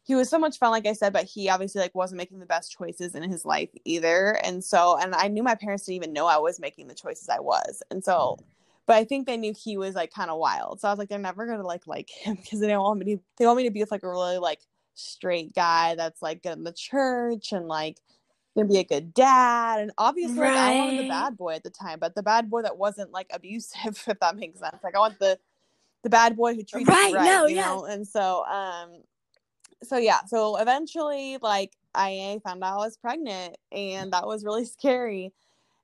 he was so much fun, like I said, but he obviously like wasn't making the best choices in his life either. And so, and I knew my parents didn't even know I was making the choices I was. And so, but I think they knew he was like kind of wild, so I was like, they're never gonna like like him because they don't want me. To, they want me to be with like a really like straight guy that's like good in the church and like gonna be a good dad. And obviously, right. like, I wanted the bad boy at the time, but the bad boy that wasn't like abusive, if that makes sense. Like I want the the bad boy who treats right, me right, no, you yeah. know. And so, um, so yeah, so eventually, like I found out I was pregnant, and that was really scary.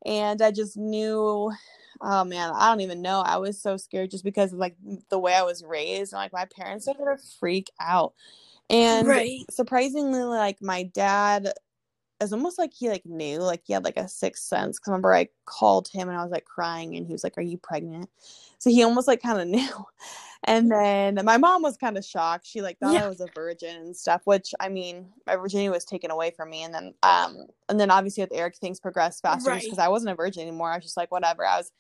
And I just knew, oh man, I don't even know. I was so scared just because of like the way I was raised, and like my parents were gonna freak out. And right. surprisingly, like my dad is almost like he like knew, like he had like a sixth sense. Cause I remember I called him and I was like crying, and he was like, "Are you pregnant?" So he almost like kind of knew. And then my mom was kind of shocked. She like thought yeah. I was a virgin and stuff, which I mean, my virginity was taken away from me. And then, um, and then obviously with Eric, things progressed faster right. just because I wasn't a virgin anymore. I was just like, whatever. I was,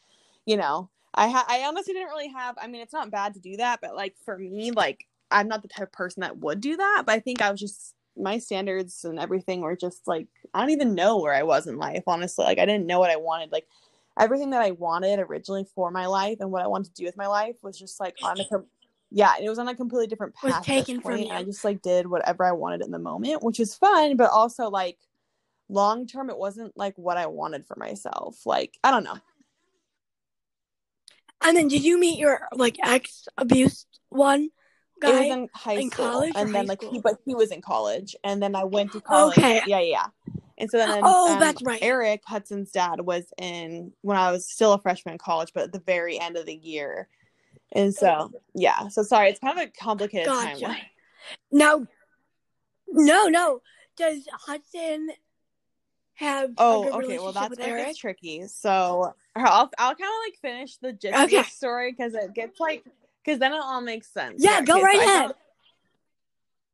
you know, I ha- I honestly didn't really have, I mean, it's not bad to do that, but like for me, like I'm not the type of person that would do that. But I think I was just, my standards and everything were just like, I don't even know where I was in life, honestly. Like I didn't know what I wanted. Like everything that I wanted originally for my life and what I wanted to do with my life was just like on a, com- yeah, it was on a completely different path. Was taken from me. I just like did whatever I wanted in the moment, which was fun, but also like long term, it wasn't like what I wanted for myself. Like I don't know. And then, did you meet your like ex abuse one guy? It was in high in school, college and then like school? he, but he was in college, and then I went to college. Okay, yeah, yeah. And so then oh, um, that's right. Eric, Hudson's dad, was in when I was still a freshman in college, but at the very end of the year. And so, yeah. So, sorry, it's kind of a complicated gotcha. timeline. Now, no, no. Does Hudson have oh, a good okay. Well, that's where it gets tricky. So, I'll, I'll kind of like finish the gist okay. of the story because it gets like, because then it all makes sense. Yeah, right? go right so ahead.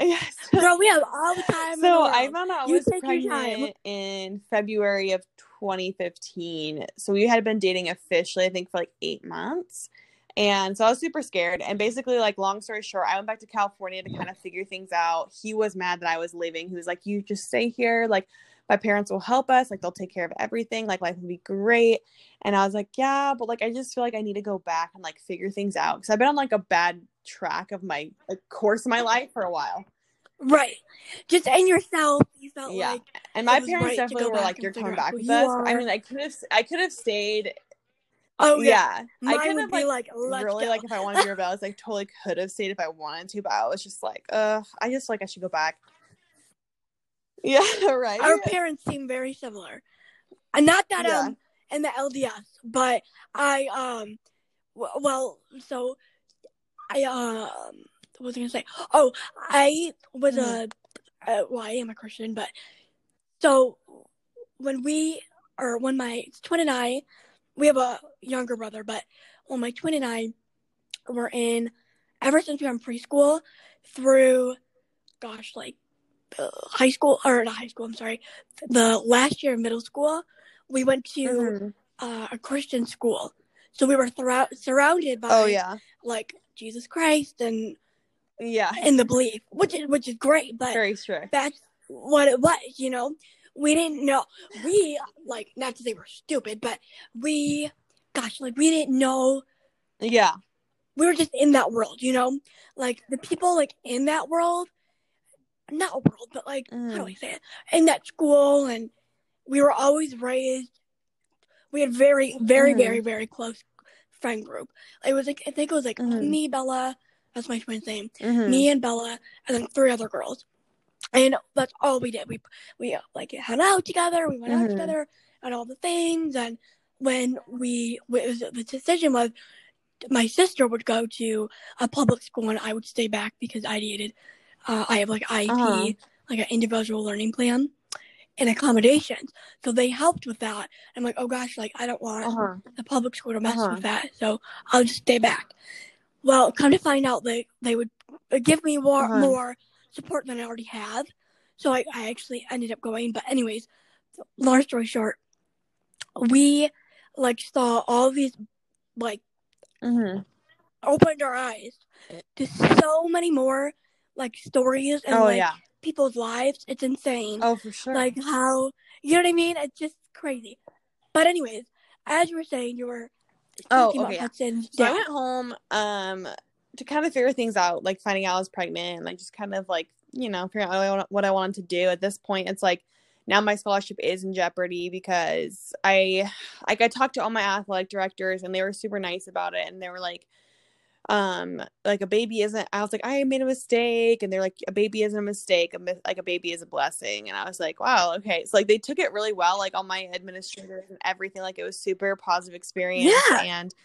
Yes. Bro, we have all the time. So I found out I was pregnant in February of twenty fifteen. So we had been dating officially, I think, for like eight months. And so I was super scared. And basically, like, long story short, I went back to California to kind of figure things out. He was mad that I was leaving. He was like, "You just stay here. Like, my parents will help us. Like, they'll take care of everything. Like, life will be great." And I was like, "Yeah, but like, I just feel like I need to go back and like figure things out." Because I've been on like a bad track of my like, course of my life for a while. Right. Just in yourself, you felt yeah. like. And my parents right definitely were like, "You're coming back with us." Are. I mean, I could have, I could have stayed. Oh yeah, yeah. I could have like, like really go. Like if I wanted to be rebellious, like totally could have stayed if I wanted to, but I was just like, uh, I just like I should go back. Yeah, right. Our parents seem very similar, and not that yeah. um in the L D S, but I um w- well so I um what was I gonna say? Oh, I was mm-hmm. a uh, well I am a Christian, but so when we or when my twin and I. We have a younger brother, but well, my twin and I were in, ever since we were in preschool through, gosh, like uh, high school, or not high school, I'm sorry, the last year of middle school, we went to mm-hmm. uh, a Christian school. So we were thro- surrounded by, oh, yeah. like, Jesus Christ and yeah, and the belief, which is, which is great. But very strict. That's what it was, you know. We didn't know. We, like, not to say we're stupid, but we, gosh, like, we didn't know. Yeah. We were just in that world, you know? Like, the people, like, in that world, not world, but, like, mm. how do I say it? In that school, and we were always raised. We had very, very, mm. very, very close friend group. It was, like, I think it was, like, mm. me, Bella, that's my twin's name, mm-hmm. me and Bella, and then three other girls. And that's all we did. We, we like, hung out together. We went mm-hmm. out together and all the things. And when we, it was, the decision was, my sister would go to a public school and I would stay back because I needed, uh, I have, like, I E P, uh-huh. like, an individual learning plan and accommodations. So they helped with that. I'm like, oh, gosh, like, I don't want uh-huh. the public school to mess uh-huh. with that. So I'll just stay back. Well, come to find out, they, they would give me more, uh-huh. more support than I already had. So I, I actually ended up going. But anyways, long story short, we, like, saw all these, like, mm-hmm. opened our eyes to so many more, like, stories and, oh, like, yeah. people's lives. It's insane. Oh, for sure. Like, how, you know what I mean? It's just crazy. But anyways, as you were saying, you were thinking oh, okay, about Hudson's yeah. So I went home um, to kind of figure things out, like, finding out I was pregnant and, like, just kind of, like, you know, figuring out what I wanted to do. At this point, it's, like, now my scholarship is in jeopardy because I, like, I talked to all my athletic directors and they were super nice about it. And they were like, um, like, a baby isn't, I was like, I made a mistake. And they're like, a baby isn't a mistake. A mi- like, a baby is a blessing. And I was like, wow. Okay. So, like, they took it really well. Like, all my administrators and everything, like, it was super positive experience. Yeah. And,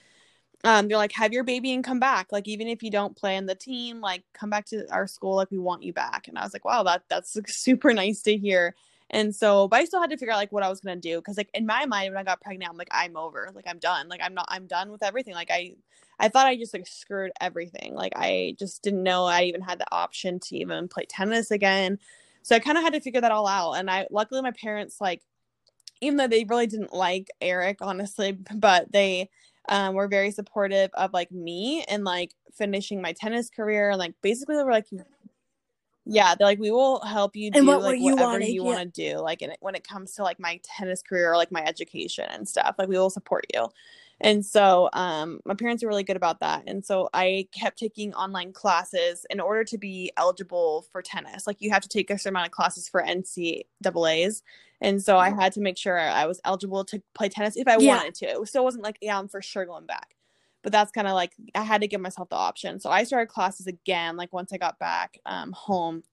um, they're like, have your baby and come back. Like, even if you don't play on the team, like, come back to our school. Like, we want you back. And I was like, wow, that, that's like, super nice to hear. And so, but I still had to figure out, like, what I was going to do. Cause, like, in my mind, when I got pregnant, I'm like, I'm over, like, I'm done. Like, I'm not, I'm done with everything. Like, I, I thought I just, like, screwed everything. Like, I just didn't know I even had the option to even play tennis again. So I kind of had to figure that all out. And I, luckily my parents, like, even though they really didn't like Eric, honestly, but they um, were very supportive of, like, me and, like, finishing my tennis career. And, like, basically they were like, yeah, they're like, we will help you do, what like, you whatever wanted, you yeah. want to do, like, in, when it comes to, like, my tennis career or, like, my education and stuff. Like, we will support you. And so um, my parents are really good about that. And so I kept taking online classes in order to be eligible for tennis. Like, you have to take a certain amount of classes for N C double A's. And so I had to make sure I was eligible to play tennis if I yeah. wanted to. It still wasn't like, yeah, I'm for sure going back. But that's kind of like, I had to give myself the option. So I started classes again, like, once I got back um, home.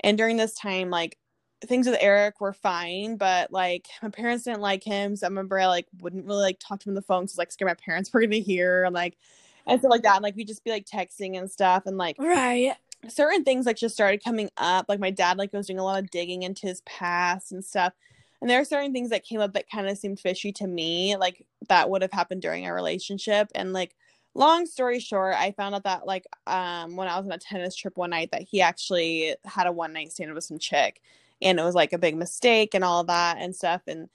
And during this time, like, things with Eric were fine, but, like, my parents didn't like him. So I remember I, like, wouldn't really, like, talk to him on the phone because, like, scared my parents were going to hear, and, like, and stuff like that. And, like, we'd just be, like, texting and stuff. And, like, right. certain things, like, just started coming up. Like, my dad, like, was doing a lot of digging into his past and stuff. And there are certain things that came up that kind of seemed fishy to me, like, that would have happened during our relationship. And, like, long story short, I found out that, like, um, when I was on a tennis trip one night, that he actually had a one night stand with some chick, and it was, like, a big mistake and all that and stuff. And,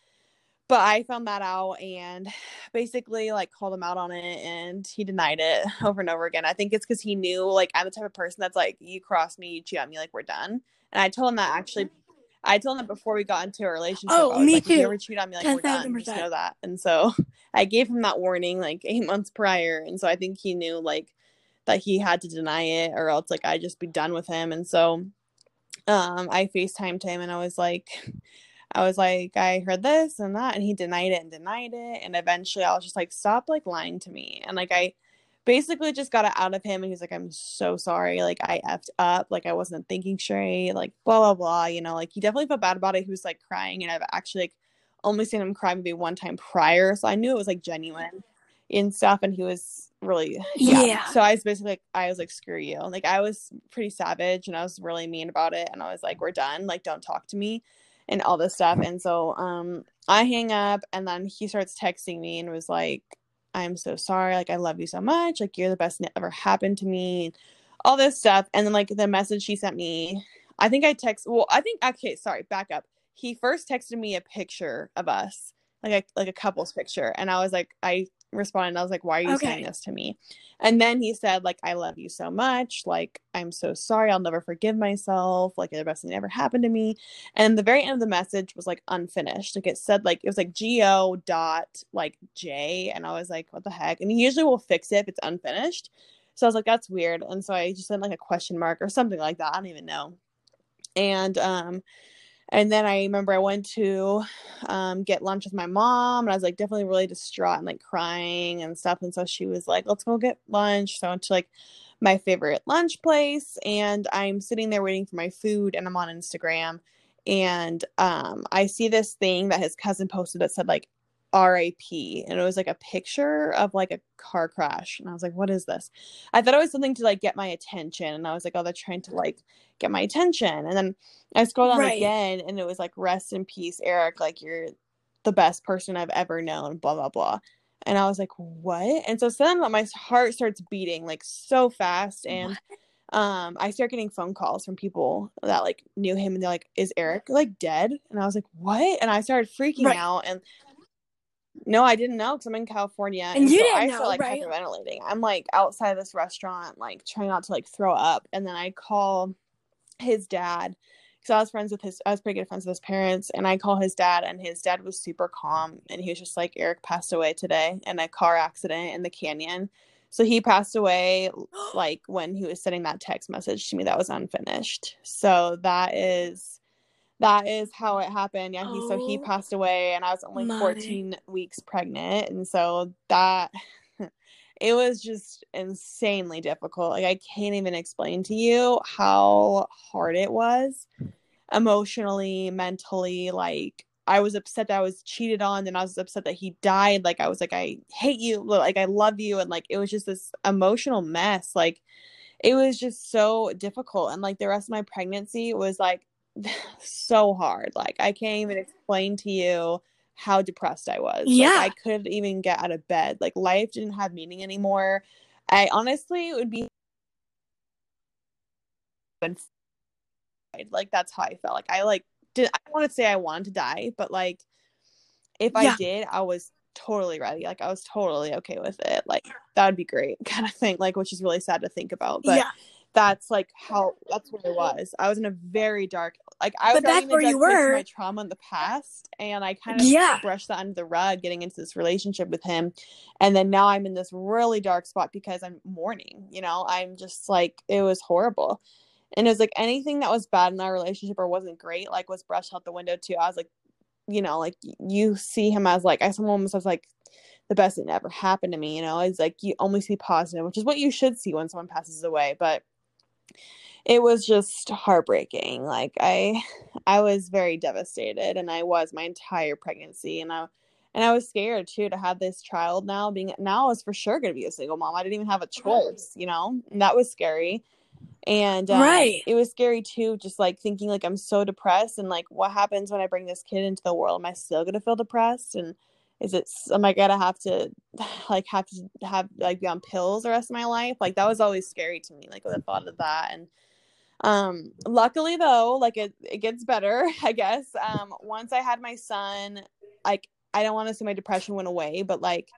but I found that out and basically, like, called him out on it, and he denied it over and over again. I think it's because he knew, like, I'm the type of person that's like, you cross me, you cheat on me, like, we're done. And I told him that actually – I told him before we got into a relationship, oh, I was me like, too. If you ever cheat on me, like, we're done, just know that. And so I gave him that warning, like, eight months prior. And so I think he knew, like, that he had to deny it or else, like, I'd just be done with him. And so um, I FaceTimed him and I was like, I was like, I heard this and that. And he denied it and denied it. And eventually I was just like, stop, like, lying to me. And, like, I basically just got it out of him, and he's like, I'm so sorry, like, I effed up, like, I wasn't thinking straight, like, blah blah blah, you know, like, he definitely felt bad about it. He was like crying, and I've actually, like, only seen him cry maybe one time prior, so I knew it was, like, genuine and stuff. And he was really yeah, yeah. so I was basically like, I was like, screw you, like, I was pretty savage and I was really mean about it, and I was like, we're done, like, don't talk to me and all this stuff. And so um I hang up, and then he starts texting me and was like, I'm so sorry. Like, I love you so much. Like, you're the best thing that ever happened to me. All this stuff. And then, like, the message he sent me, I think I text. Well, I think, okay, sorry, back up. He first texted me a picture of us, like a, like a couple's picture. And I was like, I responded. I was like, why are you okay. saying this to me? And then he said, like, I love you so much. Like, I'm so sorry. I'll never forgive myself. Like, you're the best thing that ever happened to me. And the very end of the message was, like, unfinished. Like, it said, like, it was, like, G O dot, like, J. And I was like, what the heck? And he usually will fix it if it's unfinished. So I was like, that's weird. And so I just sent, like, a question mark or something like that. I don't even know. And, um... And then I remember I went to um, get lunch with my mom, and I was, like, definitely really distraught and, like, crying and stuff. And so she was like, let's go get lunch. So I went to, like, my favorite lunch place, and I'm sitting there waiting for my food, and I'm on Instagram. And um, I see this thing that his cousin posted that said, like, R I P, and it was like a picture of like a car crash, and I was like, what is this? I thought it was something to like get my attention, and I was like, oh, they're trying to like get my attention. And then I scrolled on right. again, and it was like, rest in peace, Eric, like you're the best person I've ever known, blah blah blah. And I was like, what? And so suddenly my heart starts beating like so fast, and what? Um, I start getting phone calls from people that like knew him, and they're like, is Eric like dead? And I was like, what? And I started freaking right. out. And no, I didn't know, because I'm in California, and, and you so didn't I know, feel like right? hyperventilating. I'm like outside of this restaurant, like trying not to like throw up, and then I call his dad, because I was friends with his, I was pretty good friends with his parents, and I call his dad, and his dad was super calm, and he was just like, Eric passed away today in a car accident in the canyon. So he passed away like when he was sending that text message to me that was unfinished. So that is. That is how it happened. Yeah, he, oh, so he passed away, and I was only my. fourteen weeks pregnant, and so that it was just insanely difficult. Like, I can't even explain to you how hard it was, emotionally, mentally. Like, I was upset that I was cheated on, and I was upset that he died. Like, I was like, I hate you, like I love you, and like it was just this emotional mess. Like, it was just so difficult, and like the rest of my pregnancy was like. So hard. Like, I can't even explain to you how depressed I was. Yeah. Like, I couldn't even get out of bed. Like, life didn't have meaning anymore. I honestly would be like, that's how I felt. Like, I like did I don't want to say I wanted to die, but like if yeah. I did, I was totally ready. Like, I was totally okay with it. Like, that would be great, kind of thing. Like, which is really sad to think about. But yeah. That's like how that's what it was. I was in a very dark, like I was back where you were, my trauma in the past, and I kind of yeah. brushed that under the rug, getting into this relationship with him, and then now I'm in this really dark spot because I'm mourning. You know, I'm just like, it was horrible, and it was like anything that was bad in our relationship or wasn't great, like was brushed out the window too. I was like, you know, like you see him as like I almost was like. the best that ever happened to me, you know. It's like you only see positive, which is what you should see when someone passes away, but it was just heartbreaking. Like, I I was very devastated, and I was my entire pregnancy, and I and I was scared too to have this child now being now I was for sure gonna be a single mom. I didn't even have a choice, you know, and that was scary. And uh, right. it was scary too, just like thinking like I'm so depressed, and like what happens when I bring this kid into the world? Am I still gonna feel depressed? And is it, am I gonna have to like have to have like be on pills the rest of my life? Like, that was always scary to me, like the thought of that. And um luckily though, like it, it gets better, I guess. Um once I had my son, like I don't want to say my depression went away, but like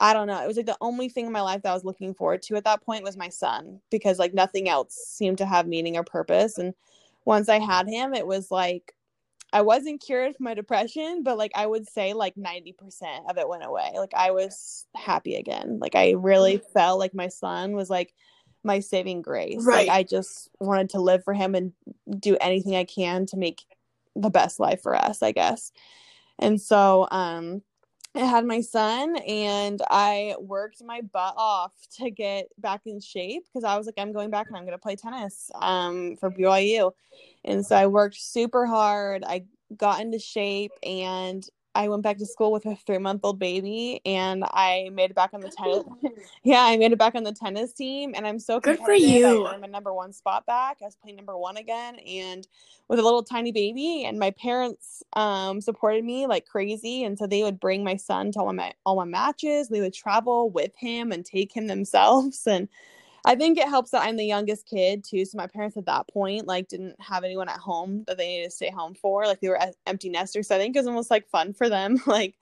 I don't know, it was like the only thing in my life that I was looking forward to at that point was my son, because like nothing else seemed to have meaning or purpose. And once I had him, it was like I wasn't cured from my depression, but like I would say like ninety percent of it went away. Like, I was happy again. Like, I really felt like my son was like my saving grace. Right. Like, I just wanted to live for him and do anything I can to make the best life for us, I guess. And so um, I had my son, and I worked my butt off to get back in shape, because I was like, I'm going back and I'm going to play tennis um, for B Y U. And so I worked super hard. I got into shape, and I went back to school with a three-month-old baby, and I made it back on the tennis. yeah, I made it back on the tennis team, and I'm so good for you. I'm a number one spot back. I was playing number one again, and with a little tiny baby. And my parents um, supported me like crazy, and so they would bring my son to all my all my matches. They would travel with him and take him themselves, and I think it helps that I'm the youngest kid too. So my parents at that point, like, didn't have anyone at home that they needed to stay home for. Like, they were empty nesters. So I think it was almost like fun for them. Like,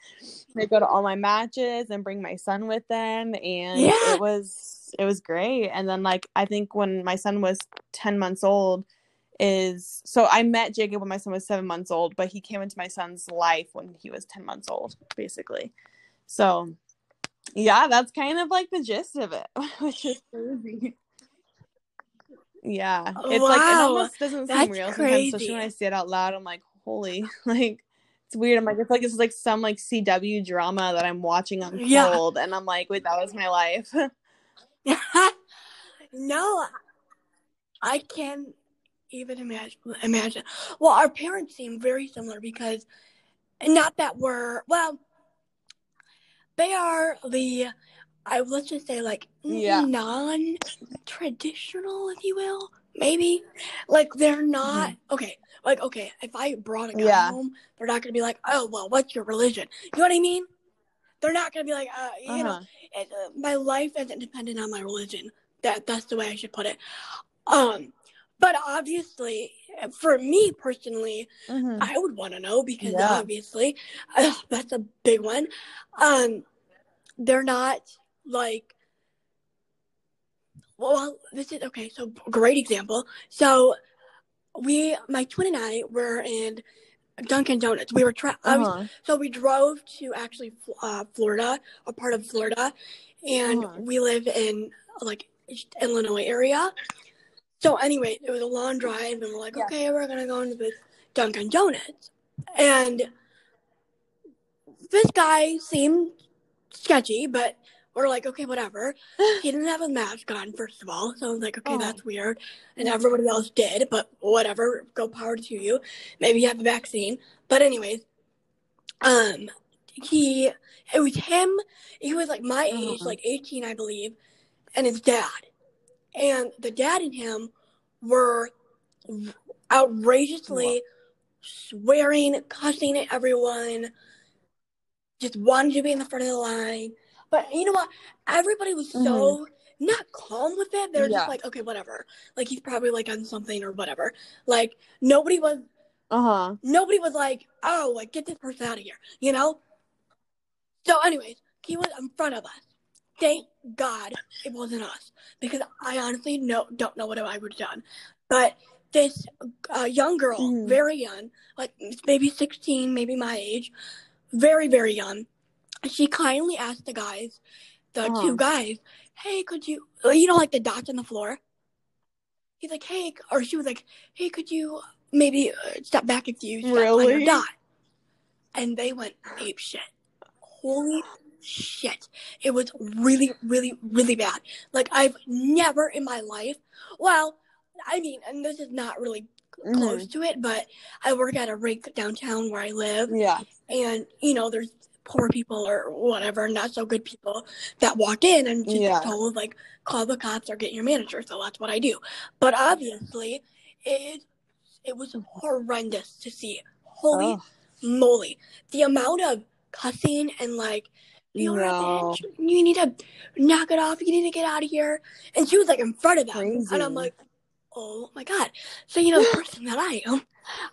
they go to all my matches and bring my son with them. And yeah. it was, it was great. And then, like, I think when my son was ten months old is, so I met Jacob when my son was seven months old, but he came into my son's life when he was ten months old, basically. So yeah, that's kind of like the gist of it, which is crazy. Yeah, it's wow. like it almost doesn't that's seem real crazy. Sometimes, especially when I say it out loud. I'm like, holy, like, it's weird. I'm like, it's like it's like some like C W drama that I'm watching unfold, yeah. and I'm like, wait, that was my life. No, I can't even imagine. Imagine. Well, our parents seem very similar because, not that we're well. They are the, I let's just say, like, yeah. non-traditional, if you will, maybe. Like, they're not, mm-hmm. okay, like, okay, if I brought a guy yeah. home, they're not going to be like, oh, well, what's your religion? You know what I mean? They're not going to be like, uh, you uh-huh. know, it, uh, my life isn't dependent on my religion. That That's the way I should put it. Um, But obviously, for me personally, mm-hmm. I would want to know because yeah. obviously, uh, that's a big one. Um, they're not like, well, this is, okay, so great example. So we, my twin and I were in Dunkin' Donuts. We were, tra- uh-huh. was, so we drove to actually uh, Florida, a part of Florida, and uh-huh. we live in like Illinois area. So anyway, it was a long drive, and we're like, yeah. okay, we're going to go into this Dunkin' Donuts. And this guy seemed sketchy, but we're like, okay, whatever. He didn't have a mask on, first of all. So I was like, okay, oh. that's weird. And everybody else did, but whatever. Go power to you. Maybe you have a vaccine. But anyways, um, he, it was him. He was like my age, like eighteen, I believe, and his dad. And the dad and him were outrageously wow. swearing, cussing at everyone, just wanted to be in the front of the line. But you know what? Everybody was mm-hmm. so not calm with it. They were yeah. just like, okay, whatever. Like, he's probably, like, on something or whatever. Like, nobody was uh-huh. nobody was like, oh, like, get this person out of here, you know? So, anyways, he was in front of us. Thank God it wasn't us, because I honestly no, don't know what I would have done. But this uh, young girl, mm-hmm. very young, like maybe sixteen, maybe my age, very, very young, she kindly asked the guys, the oh. two guys, hey, could you, you know, like the dots on the floor? He's like, hey, or she was like, hey, could you maybe step back if you step really? on your dot? And they went ape shit. Holy shit. It was really, really, really bad. Like, I've never in my life, well, I mean, and this is not really mm-hmm. close to it, but I work at a rink downtown where I live. Yeah. And, you know, there's poor people or whatever, not so good people that walk in and just yeah. told, like, call the cops or get your manager. So that's what I do. But obviously, it, it was horrendous to see. Holy oh. moly. The amount of cussing and, like, you're no. you need to knock it off. You need to get out of here. And she was like in front of them. Crazy. And I'm like, oh my God. So, you know, the person that I am,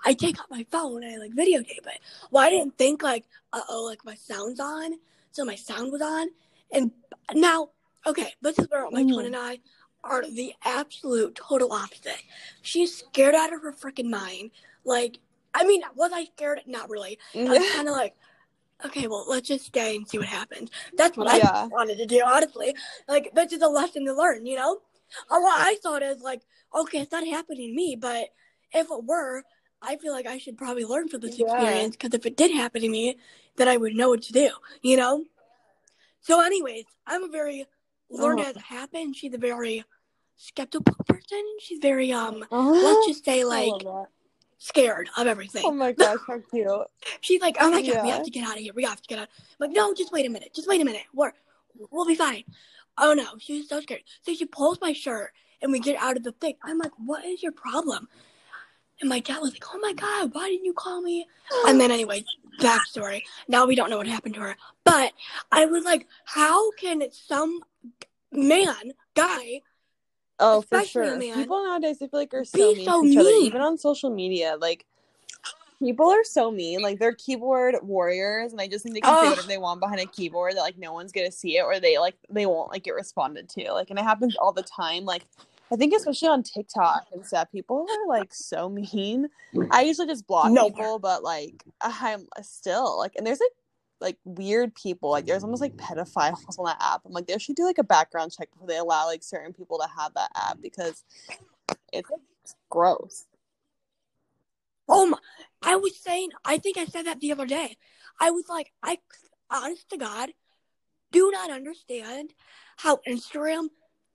I take out my phone and I like videotape it. Well, I didn't think like, uh oh, like my sound's on. So my sound was on. And now, okay, this is where my mm. twin and I are the absolute total opposite. She's scared out of her freaking mind. Like, I mean, was I scared? Not really. I was kind of like, okay, well, let's just stay and see what happens. That's what yeah. I wanted to do, honestly. Like, that's just a lesson to learn, you know? Well, I saw it as, like, okay, it's not happening to me, but if it were, I feel like I should probably learn from this yeah. experience, because if it did happen to me, then I would know what to do, you know? So, anyways, I'm a very learn oh. as it happens. She's a very skeptical person. She's very, um, uh-huh. let's just say, like, scared of everything. Oh my gosh, how cute. She's like, oh my God, yeah. we have to get out of here. We have to get out. I'm like, no, just wait a minute. Just wait a minute. We're, we'll be fine. Oh no, she was so scared. So she pulls my shirt and we get out of the thing. I'm like, what is your problem? And my dad was like, oh my God, why didn't you call me? And then anyway, backstory. Now we don't know what happened to her. But I was like, how can some man, guy, Oh, especially, for sure. Man. People nowadays, I feel like, are so mean so to each mean. Other. Even on social media, like, people are so mean. Like, they're keyboard warriors, and they just need to say whatever they want behind a keyboard that, like, no one's going to see it, or they, like, they won't, like, get responded to. Like, and it happens all the time. Like, I think especially on TikTok and stuff, people are, like, so mean. I usually just block no. people, but, like, I'm still, like, and there's, like, like weird people, like there's almost like pedophiles on that app. I'm like, they should do like a background check before they allow like certain people to have that app, because it's gross. Oh my, I was saying, I think I said that the other day. I was like, I honest to God do not understand how Instagram,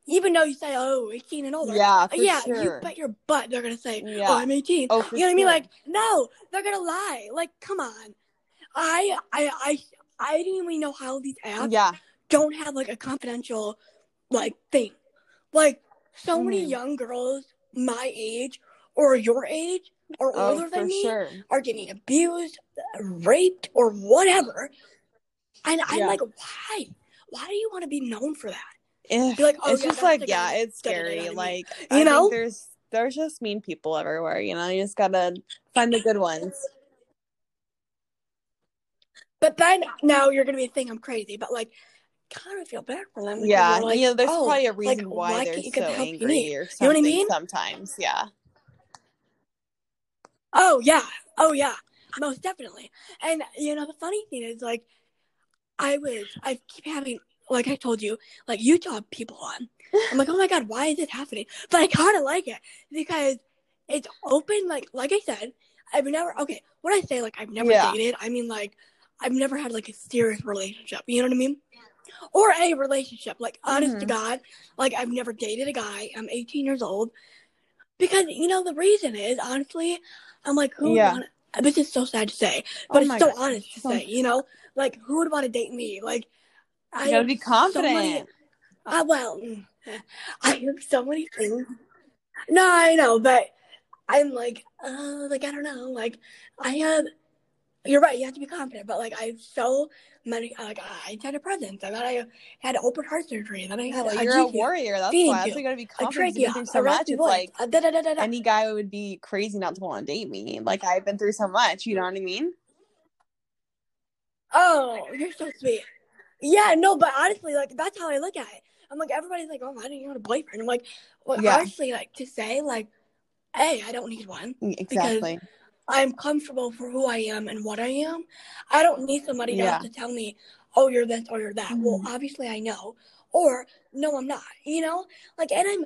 even though you say, oh, eighteen and older. Yeah, for yeah, sure. You bet your butt they're gonna say, yeah. oh, I'm eighteen. Oh, for you know what sure. I mean? Like, no, they're gonna lie. Like, come on. I I I I didn't even know how these apps yeah. don't have like a confidential like thing. Like so mm. many young girls my age or your age or oh, older than me sure. are getting abused, raped, or whatever. And yeah. I'm like, why? Why do you want to be known for that? If, like, oh, it's yeah, just like yeah, it's scary. Like you I know, think there's there's just mean people everywhere. You know, you just gotta find the good ones. But then, now you're going to be thinking I'm crazy, but, like, kind of feel bad for them. Yeah, like, you know, there's oh, probably a reason like, why, why they're so angry or something. You know what I mean? Sometimes, yeah. Oh, yeah. Oh, yeah. Most definitely. And, you know, the funny thing is, like, I was, I keep having, like I told you, like, Utah people on. I'm like, oh, my God, why is this happening? But I kind of like it because it's open, like, like I said, I've never, okay, when I say, like, I've never yeah. dated, I mean, like, I've never had, like, a serious relationship, you know what I mean? Or a relationship, like, honest mm-hmm. to God, like, I've never dated a guy, I'm eighteen years old, because, you know, the reason is, honestly, I'm like, who yeah. would want to, this is so sad to say, but oh it's so God. honest to say, you know, like, who would want to date me, like, I gotta be confident. So many, uh, well, I have so many things, no, I know, but I'm like, uh, like, I don't know, like, I have... You're right. You have to be confident. But, like, I have so many – like, I had a presence. I got I had open heart surgery. Then I had like, You're a, a warrior. That's why. That's why you got to be confident. You've been through so much. It's like any guy would be crazy not to want to date me. Like, I've been through so much. You know what I mean? Oh, you're so sweet. Yeah, no, but honestly, like, that's how I look at it. I'm like, everybody's like, oh, why didn't you want a boyfriend? I'm like, well, yeah. honestly, like, to say, like, hey, I don't need one. Exactly. Because I'm comfortable for who I am and what I am. I don't need somebody yeah. else to tell me, oh, you're this or you're that. Mm-hmm. Well, obviously I know. Or, no, I'm not. You know? Like, and I'm,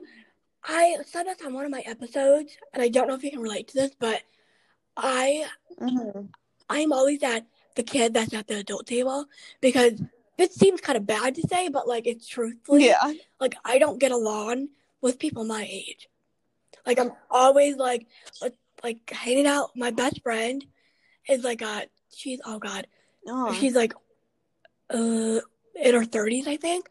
I said this on one of my episodes, and I don't know if you can relate to this, but I, mm-hmm. I'm always that, the kid that's at the adult table, because this seems kind of bad to say, but, like, it's truthfully. Yeah. Like, I don't get along with people my age. Like, I'm always, like, a, like, hanging out. My best friend is, like, uh, she's, oh, God. Aww. She's, like, uh, in her thirties, I think.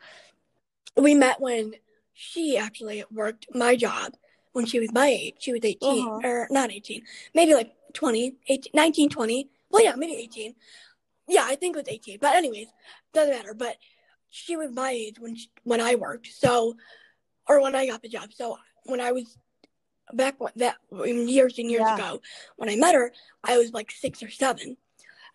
We met when she actually worked my job when she was my age. She was eighteen, uh-huh. or not eighteen. Maybe, like, twenty, eighteen, nineteen, twenty. Well, yeah, maybe eighteen. Yeah, I think it was eighteen. But anyways, doesn't matter. But she was my age when she, when I worked. So, or when I got the job. So, when I was back when that years and years yeah. ago, when I met her, I was like six or seven,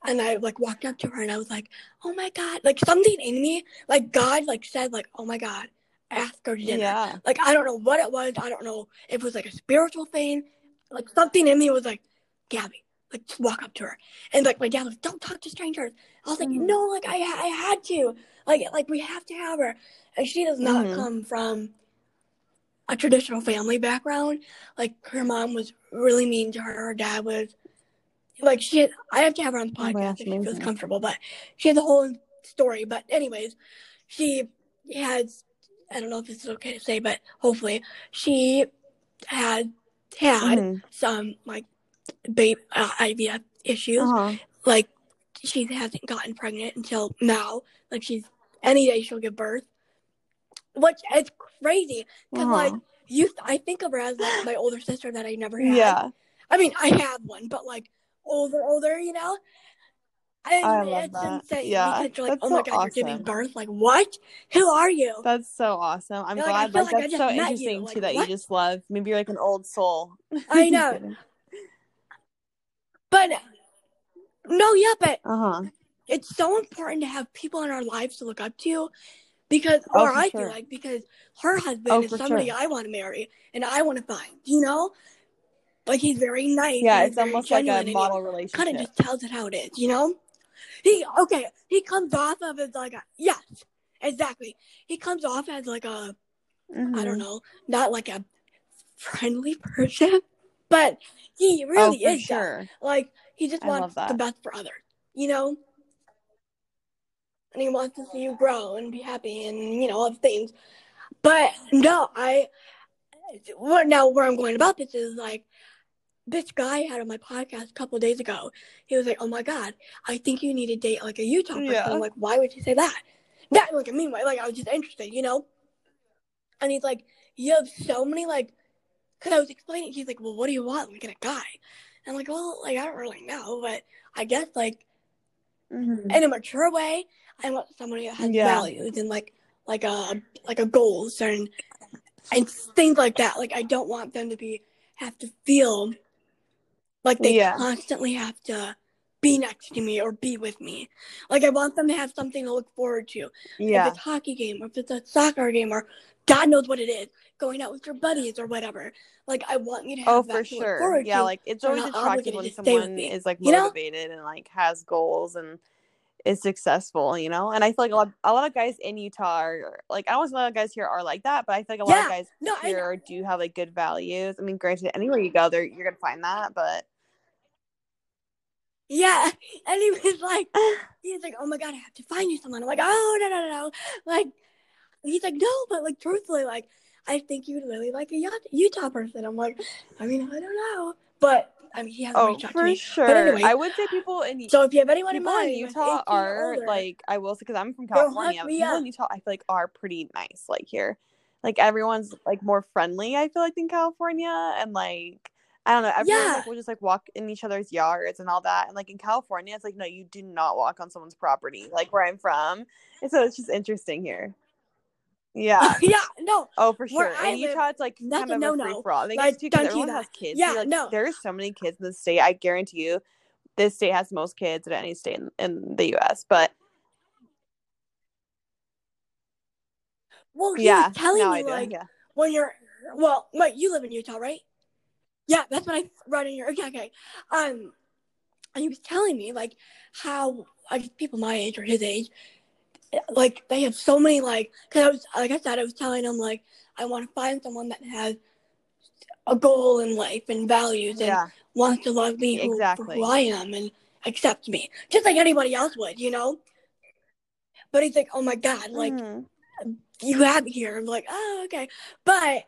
and I like walked up to her and I was like, "Oh my God!" Like something in me, like God, like said, like, "Oh my God, ask her to dinner." Yeah. Like I don't know what it was. I don't know if it was like a spiritual thing. Like something in me was like, "Gabby, like just walk up to her." And like my dad was, "Don't talk to strangers." I was like, mm-hmm. "No, like I I had to, like like we have to have her," and she does not mm-hmm. come from a traditional family background. Like, her mom was really mean to her. Her dad was, like, she had, I have to have her on the podcast if she feels comfortable, but she has a whole story. But anyways, she has, I don't know if this is okay to say, but hopefully, she had had mm-hmm. some, like, baby uh, I V F issues. Uh-huh. Like, she hasn't gotten pregnant until now. Like, she's, any day she'll give birth. Which is crazy, because, uh-huh. like, you, th- I think of her as, like, my older sister that I never had. Yeah. I mean, I had one, but, like, older, older, you know? I, I love that. that. Yeah, kids are like, that's oh my so God, awesome. You're giving birth. Like, what? Who are you? That's so awesome. I'm you're glad. Like, like, like that's so interesting you. Like, too. That what? You just love. Maybe you're like an old soul. I know. But no, yeah, but uh-huh. It's so important to have people in our lives to look up to, because, oh, or I sure. feel like because her husband oh, is somebody sure. I want to marry and I want to find. You know. Like, he's very nice. Yeah, it's almost like a model relationship. Kind of just tells it how it is, you know? He, okay, he comes off of as like a, yes, exactly. He comes off as like a, mm-hmm. I don't know, not like a friendly person, but he really oh, is. Sure. Like, he just wants the best for others, you know? And he wants to see you grow and be happy and, you know, all the things. But no, I, now where I'm going about this is like, this guy had on my podcast a couple of days ago. He was like, "Oh my God, I think you need to date like a Utah person." Yeah. I'm like, "Why would you say that?" That like, I mean, like I was just interested, you know. And he's like, "You have so many like," because I was explaining. He's like, "Well, what do you want? Like, get a guy." And I'm like, "Well, like I don't really know, but I guess like mm-hmm. in a mature way, I want somebody that has yeah. values and like like a like a goals and and things like that. Like I don't want them to be have to feel." Like, they yeah. constantly have to be next to me or be with me. Like, I want them to have something to look forward to. Yeah. If it's a hockey game or if it's a soccer game or God knows what it is, going out with your buddies or whatever. Like, I want you to have oh, that for to sure. look forward yeah, to. Yeah, like, it's always attractive when someone is, like, motivated you know? and, like, has goals and is successful, you know? And I feel like a lot, a lot of guys in Utah are, like, I don't know if a lot of guys here are like that, but I feel like a lot yeah. of guys no, here do have, like, good values. I mean, granted, anywhere you go, there you're going to find that, but... Yeah, and he was like, he's like, "Oh my God, I have to find you someone." I'm like, "Oh, no, no, no." Like, he's like, "No, but like, truthfully, like, I think you would really like a Utah person." I'm like, I mean, I don't know. But, I mean, he hasn't oh, reached out to me. Oh, for sure. But anyway, I would say people in, so if you have anyone in, mind, in Utah are, older, like, I will say, because I'm from California, but people up. in Utah, I feel like, are pretty nice, like, here. Like, everyone's, like, more friendly, I feel like, in California, and, like, I don't know. Everyone yeah. like, will just, like, walk in each other's yards and all that. And, like, in California, it's like, no, you do not walk on someone's property, like, where I'm from. And so it's just interesting here. Yeah. yeah, no. Oh, for sure. In Utah, it's, like, kind of no, a free-for-all. I think like, it's because everyone has kids. Yeah, so, like, no. There are so many kids in the state. I guarantee you this state has the most kids than any state in, in the U S But. Well, he yeah, was telling me, like, yeah. when you're, well, like, you live in Utah, right? Yeah, that's what I read in your, okay, okay. Um, and he was telling me, like, how, like, people my age or his age, like, they have so many, like, because I was, like I said, I was telling him, like, I want to find someone that has a goal in life and values and yeah. wants to love me who, exactly. for who I am and accept me, just like anybody else would, you know? But he's like, "Oh, my God, like, mm-hmm. you have it here." I'm like, "Oh, okay." But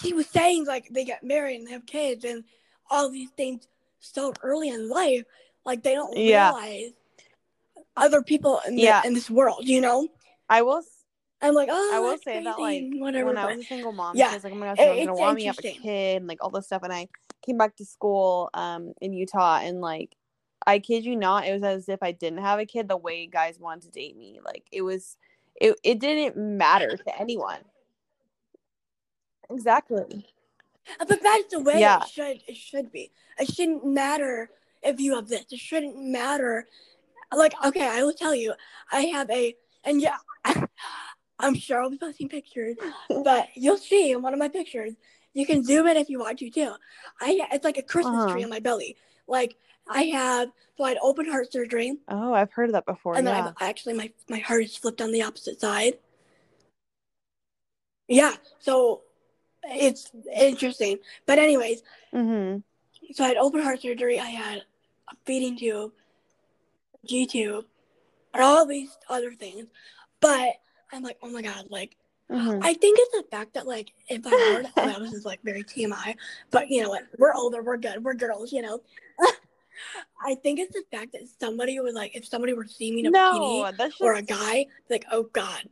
he was saying, like, they get married and have kids and all these things so early in life, like, they don't yeah. realize other people in, yeah. the, in this world, you know? I will I'm like, oh, I will say crazy. that, like, whatever, when but, I was a single mom, yeah. I was like, "Oh, my gosh, I'm going to want me up a kid," and, like, all this stuff. And I came back to school um, in Utah, and, like, I kid you not, it was as if I didn't have a kid the way guys wanted to date me. Like, it was – it it didn't matter to anyone. Exactly. But that's the way yeah. it should it should be. It shouldn't matter if you have this. It shouldn't matter. Like, okay, I will tell you, I have a, and yeah, I'm sure I'll be posting pictures, but you'll see in one of my pictures, you can zoom in if you want to too. I It's like a Christmas uh-huh. tree on my belly. Like, I have, so I had open heart surgery. Oh, I've heard of that before. And yeah. then I've, actually, my, my heart is flipped on the opposite side. Yeah, so... It's interesting. But anyways, mm-hmm. so I had open heart surgery. I had a feeding tube, G-tube, and all these other things. But I'm like, oh, my God. Like, mm-hmm. I think it's the fact that, like, if I were to, I was just, like, very T M I. But, you know what? We're older. We're good. We're girls, you know. I think it's the fact that somebody would, like, if somebody were to see me in a no, bikini or a guy, like, oh, God,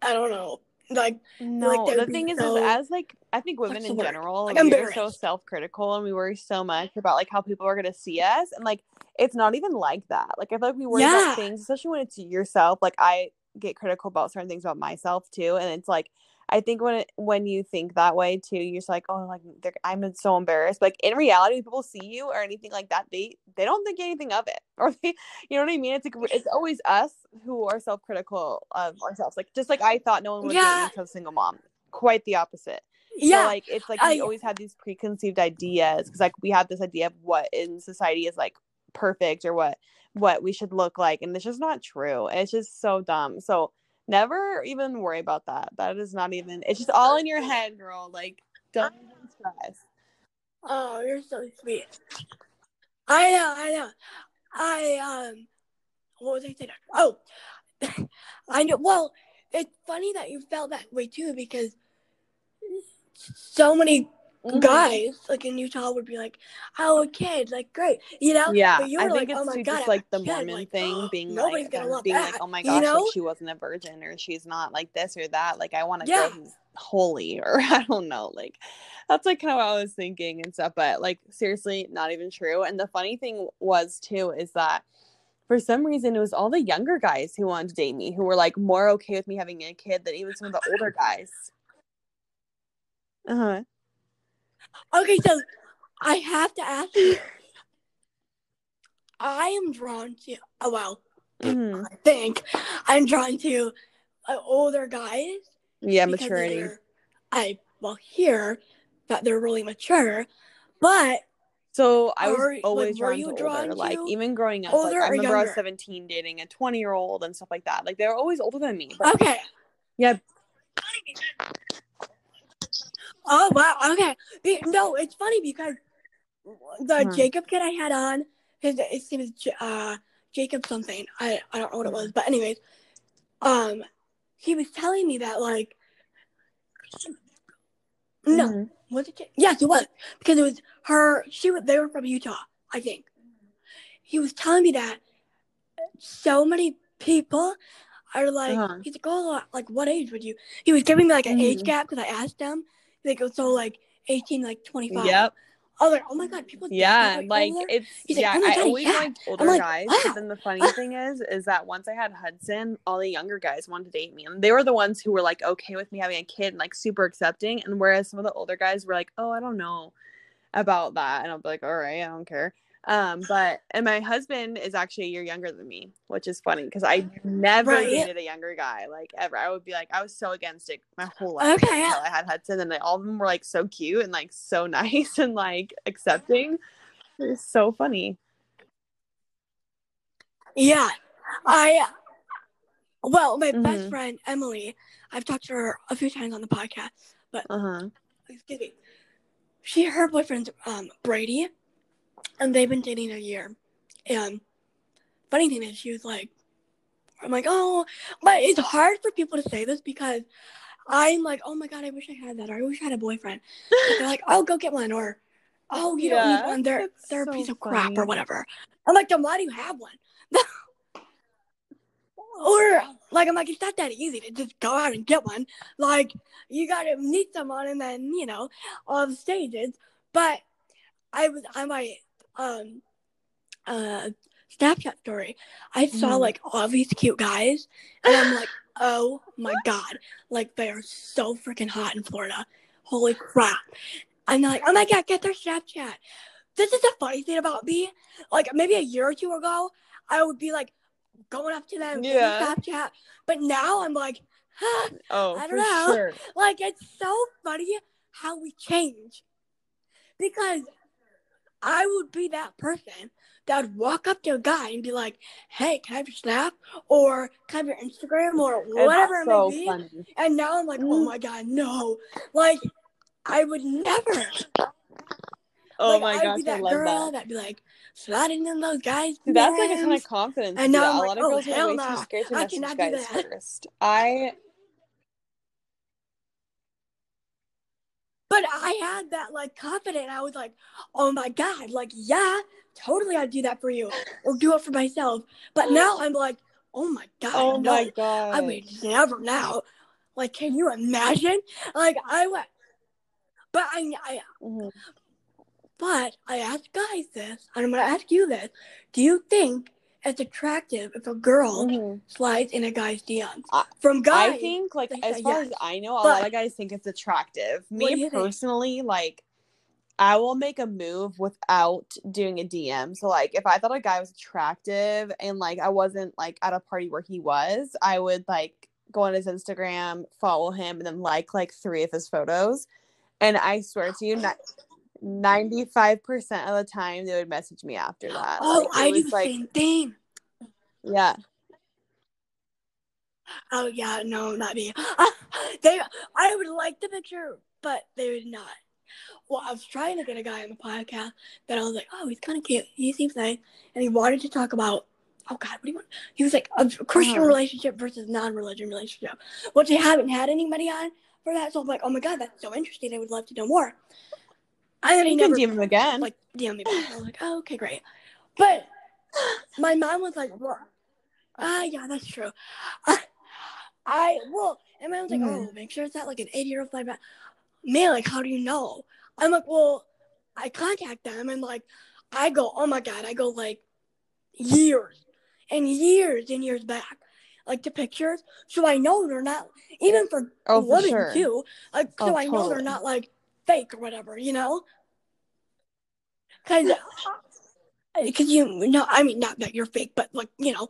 I don't know. Like, no, like the thing is, so, is, as like, I think women in general, like, we're so self-critical and we worry so much about like how people are going to see us. And like, it's not even like that. Like, I feel like we worry yeah. about things, especially when it's yourself. Like, I get critical about certain things about myself too. And it's like, I think when it, when you think that way too, you're just like, oh, like I'm so embarrassed. But, like, in reality, people see you or anything like that, they they don't think anything of it, or they, you know what I mean? It's like, it's always us who are self critical of ourselves. Like, just like I thought no one would yeah. date a single mom. Quite the opposite. Yeah, so, like, it's like I, we always had these preconceived ideas because like we have this idea of what in society is like perfect or what what we should look like, and it's just not true. And it's just so dumb. So. Never even worry about that. That is not even... It's just all in your head, girl. Like, don't even stress. Oh, you're so sweet. I know, I know. I, um... What was I saying? Oh! I know. Well, it's funny that you felt that way, too, because so many mm-hmm. guys, like, in Utah would be like, oh, a kid, like, great. You know? Yeah, but you were I think like, it's oh my God, just, like, the Mormon like, thing, oh, being, like, being like, oh, my gosh, you know? Like, she wasn't a virgin, or she's not, like, this or that. Like, I want a yeah. girl who's holy, or I don't know. Like, that's, like, kind of what I was thinking and stuff. But, like, seriously, not even true. And the funny thing was, too, is that for some reason, it was all the younger guys who wanted to date me, who were, like, more okay with me having a kid than even some of the older guys. Uh-huh. Okay, so I have to ask you. I am drawn to, oh, well, mm-hmm. I think I'm drawn to uh, older guys. Yeah, maturity. I will hear that they're really mature, but. So I was are, always like, drawn, to drawn older. To like, even growing up, like, I remember younger? I was seventeen dating a twenty-year-old and stuff like that. Like, they were always older than me. But, okay. Yeah. Oh, wow. Okay. No, it's funny because the huh. Jacob kid I had on, his, his name is uh, Jacob something. I, I don't know what it was. But anyways, um, he was telling me that, like, mm-hmm. no. Was it? Yes, it was. Because it was her. She was, They were from Utah, I think. He was telling me that so many people are like, uh-huh. he's like, oh, like, what age would you? He was giving me, like, an mm-hmm. age gap because I asked him. Like, it was so, like, eighteen, like, twenty-five. Yep. I was like, oh, my God, people. Yeah, like, older. It's, He's yeah, like, oh I always yeah. liked older like, guys. Ah, but then the funny ah. thing is, is that once I had Hudson, all the younger guys wanted to date me. And they were the ones who were, like, okay with me having a kid and, like, super accepting. And whereas some of the older guys were like, oh, I don't know about that. And I'll be like, all right, I don't care. Um, but, and my husband is actually a year younger than me, which is funny because I never right. dated a younger guy, like, ever. I would be like, I was so against it my whole life okay, until yeah. I had Hudson, and they, all of them were, like, so cute and, like, so nice and, like, accepting. It's so funny. Yeah. I, well, my mm-hmm. best friend, Emily, I've talked to her a few times on the podcast, but, uh-huh. excuse me, she, her boyfriend's, um, Brady. And they've been dating a year. And funny thing is, she was like, I'm like, oh, but it's hard for people to say this because I'm like, oh my God, I wish I had that. Or I wish I had a boyfriend. But they're like, oh, go get one. Or, oh, you yeah, don't need one. They're, they're a so piece of funny. Crap or whatever. I'm like, then why do you have one? Or, like, I'm like, it's not that easy to just go out and get one. Like, you got to meet someone and then, you know, all the stages. But I was, I might. Um, uh, Snapchat story. I saw like all these cute guys, and I'm like, oh my God, like they are so freaking hot in Florida. Holy crap! I'm like, oh my God, get their Snapchat. This is the funny thing about me. Like maybe a year or two ago, I would be like going up to them, yeah, Snapchat. But now I'm like, huh, oh, I don't know. Sure. Like it's so funny how we change because. I would be that person that would walk up to a guy and be like, hey, can I have your Snap? Or can I have your Instagram? Or whatever it may be. Funny. And now I'm like, oh my God, no. Like, I would never. Oh like, my gosh, I love girl that. I'd that be like, sliding in those guys. Dude, that's like a ton of confidence. And now I'm like, a lot of oh, girls hell no. Scared to I cannot do that. First. I... But I had that, like, confidence. I was like, oh, my God. Like, yeah, totally I'd do that for you or do it for myself. But now I'm like, oh, my God. Oh, no, my God. I mean, never now. Like, can you imagine? Like, I went, but I, I mm-hmm. but I asked guys this, and I'm going to ask you this. Do you think it's attractive if a girl mm-hmm. slides in a guy's D M? From guys, I think, like, as far yes. as I know, a but, lot of guys think it's attractive. Me personally, think? like, I will make a move without doing a D M. So, like, if I thought a guy was attractive and, like, I wasn't, like, at a party where he was, I would, like, go on his Instagram, follow him, and then like, like, three of his photos. And I swear to you, not... ninety-five percent of the time they would message me after that. Oh, like, I do the like, same thing. Yeah. Oh, yeah, no, not me. Uh, they, I would like the picture, but they would not. Well, I was trying to get a guy on the podcast that I was like, oh, he's kind of cute. He seems nice. And he wanted to talk about, oh, God, what do you want? He was like, a Christian oh. relationship versus non-religion relationship, which I haven't had anybody on for that. So I'm like, oh, my God, that's so interesting. I would love to know more. I you never can D M him again. Like, D M me back. I was like, oh, okay, great. But my mom was like, ah, uh, yeah, that's true. I, I well, and my mom's like, mm. oh, make sure it's not like an eighty-year-old fly back. Man, like, how do you know? I'm like, well, I contact them, and, like, I go, oh, my God. I go, like, years and years and years back, like, to pictures. So I know they're not, even for oh, women, for sure. too. Like, oh, so I totally. know they're not, like, fake or whatever, you know, because because you know, I mean, not that you're fake, but, like, you know,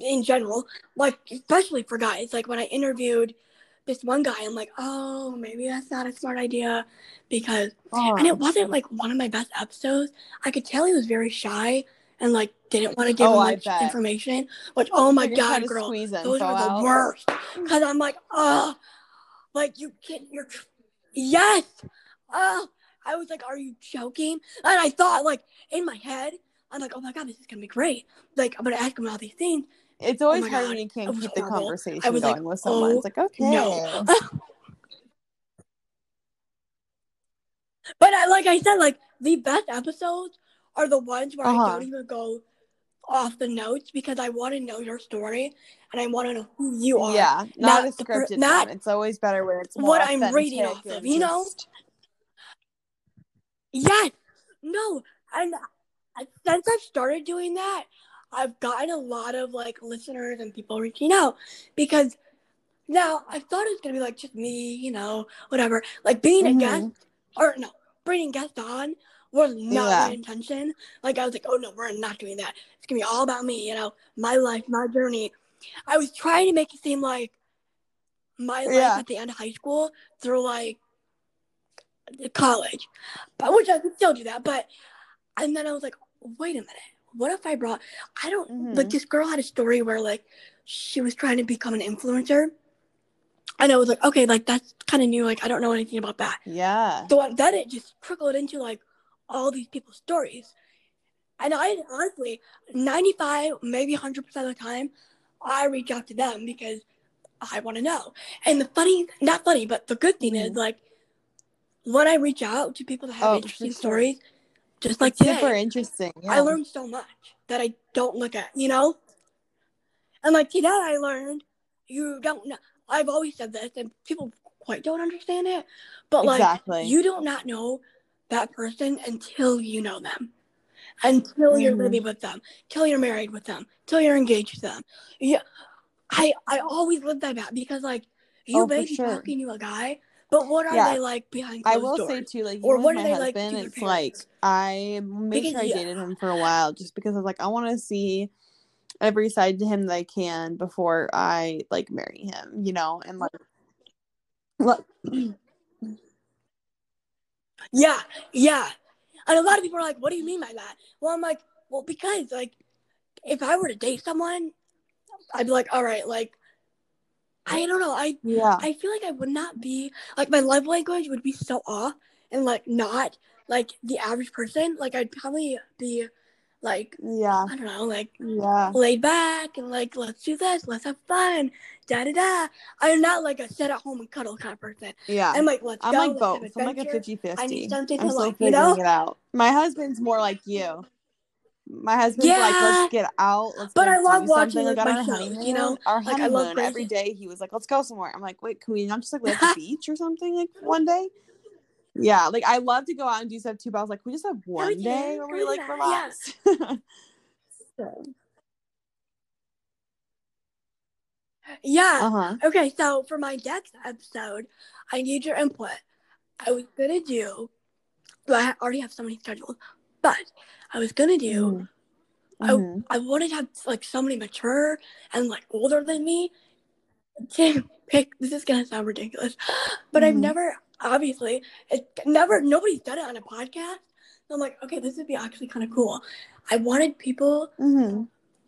in general, like, especially for guys, like, when I interviewed this one guy, I'm like, oh, maybe that's not a smart idea, because oh. and it wasn't like one of my best episodes. I could tell he was very shy and, like, didn't want to give oh, him much like, information, which oh my you're god girl those are out. the worst, because I'm like, oh, like, you can't, you're yes oh, I was like, are you joking? And I thought, like, in my head, I'm like, oh, my God, this is going to be great. Like, I'm going to ask him all these things. It's always oh hard God, when you can't keep horrible. the conversation going like, with someone. Oh, it's like, okay. No. But, I, like I said, like, the best episodes are the ones where uh-huh. I don't even go off the notes, because I want to know your story and I want to know who you are. Yeah, not, not a scripted the, not one. It's always better when it's more what I'm reading off of, you know? Yes, no, and since I've started doing that, I've gotten a lot of, like, listeners and people reaching out, because now I thought it was going to be, like, just me, you know, whatever. Like, being mm-hmm. a guest, or no, bringing guests on was not yeah. my intention. Like, I was like, oh, no, we're not doing that. It's going to be all about me, you know, my life, my journey. I was trying to make it seem like my life yeah. at the end of high school through, like, college, but which I could still do that, but and then I was like, wait a minute, what if I brought I don't mm-hmm. like, this girl had a story where, like, she was trying to become an influencer, and I was like, okay, like, that's kind of new, like, I don't know anything about that. Yeah, so then it just trickled into, like, all these people's stories, and I honestly ninety-five maybe one hundred percent of the time I reach out to them because I want to know. And the funny not funny but the good thing mm-hmm. is, like, when I reach out to people that have oh, interesting sure. stories, just like today, super interesting. Yeah. I learned so much that I don't look at, you know? And, like, today I learned, you don't know. I've always said this, and people quite don't understand it. But, like, exactly. you do not know that person until you know them, until mm-hmm. you're living with them, until you're married with them, until you're engaged with them. Yeah, I, I always lived by that, because, like, you oh, may be sure. talking to a guy, but what are yeah. they like behind closed I will doors? say, too, like, or what are my they husband, like it's like, I made because, sure I yeah. dated him for a while, just because I was like, I want to see every side to him that I can before I, like, marry him, you know? And, like, look. Yeah, yeah. And a lot of people are like, what do you mean by that? Well, I'm like, well, because, like, if I were to date someone, I'd be like, all right, like, I don't know. I yeah. I feel like I would not be, like, my love language would be so off, and, like, not like the average person. Like, I'd probably be like, yeah, I don't know, like, yeah, laid back and, like, let's do this, let's have fun, da da da. I'm not like a sit at home and cuddle kind of person. Yeah, I'm like, let's I'm go. I'm like both. I'm like a fifty-fifty. I need something I'm to like, you know. It out. My husband's more like you. My husband's yeah. like, let's get out. Let's but I love watching like, like, my honeymoon, you know? Our like, honeymoon, I love every day he was like, let's go somewhere. I'm like, wait, can we not just like at the beach or something like one day? Yeah, like I love to go out and do stuff too, but I was like, we just have one yeah, day where we like that. relax. Yeah. so. Yeah. Uh-huh. Okay, so for my next episode, I need your input. I was gonna do, well, I already have so many scheduled, but I was gonna do, mm-hmm. I I wanted to have like somebody mature and like older than me to pick. This is gonna sound ridiculous, but mm-hmm. I've never. Obviously, it never nobody's done it on a podcast. So I'm like, okay, this would be actually kind of cool. I wanted people mm-hmm.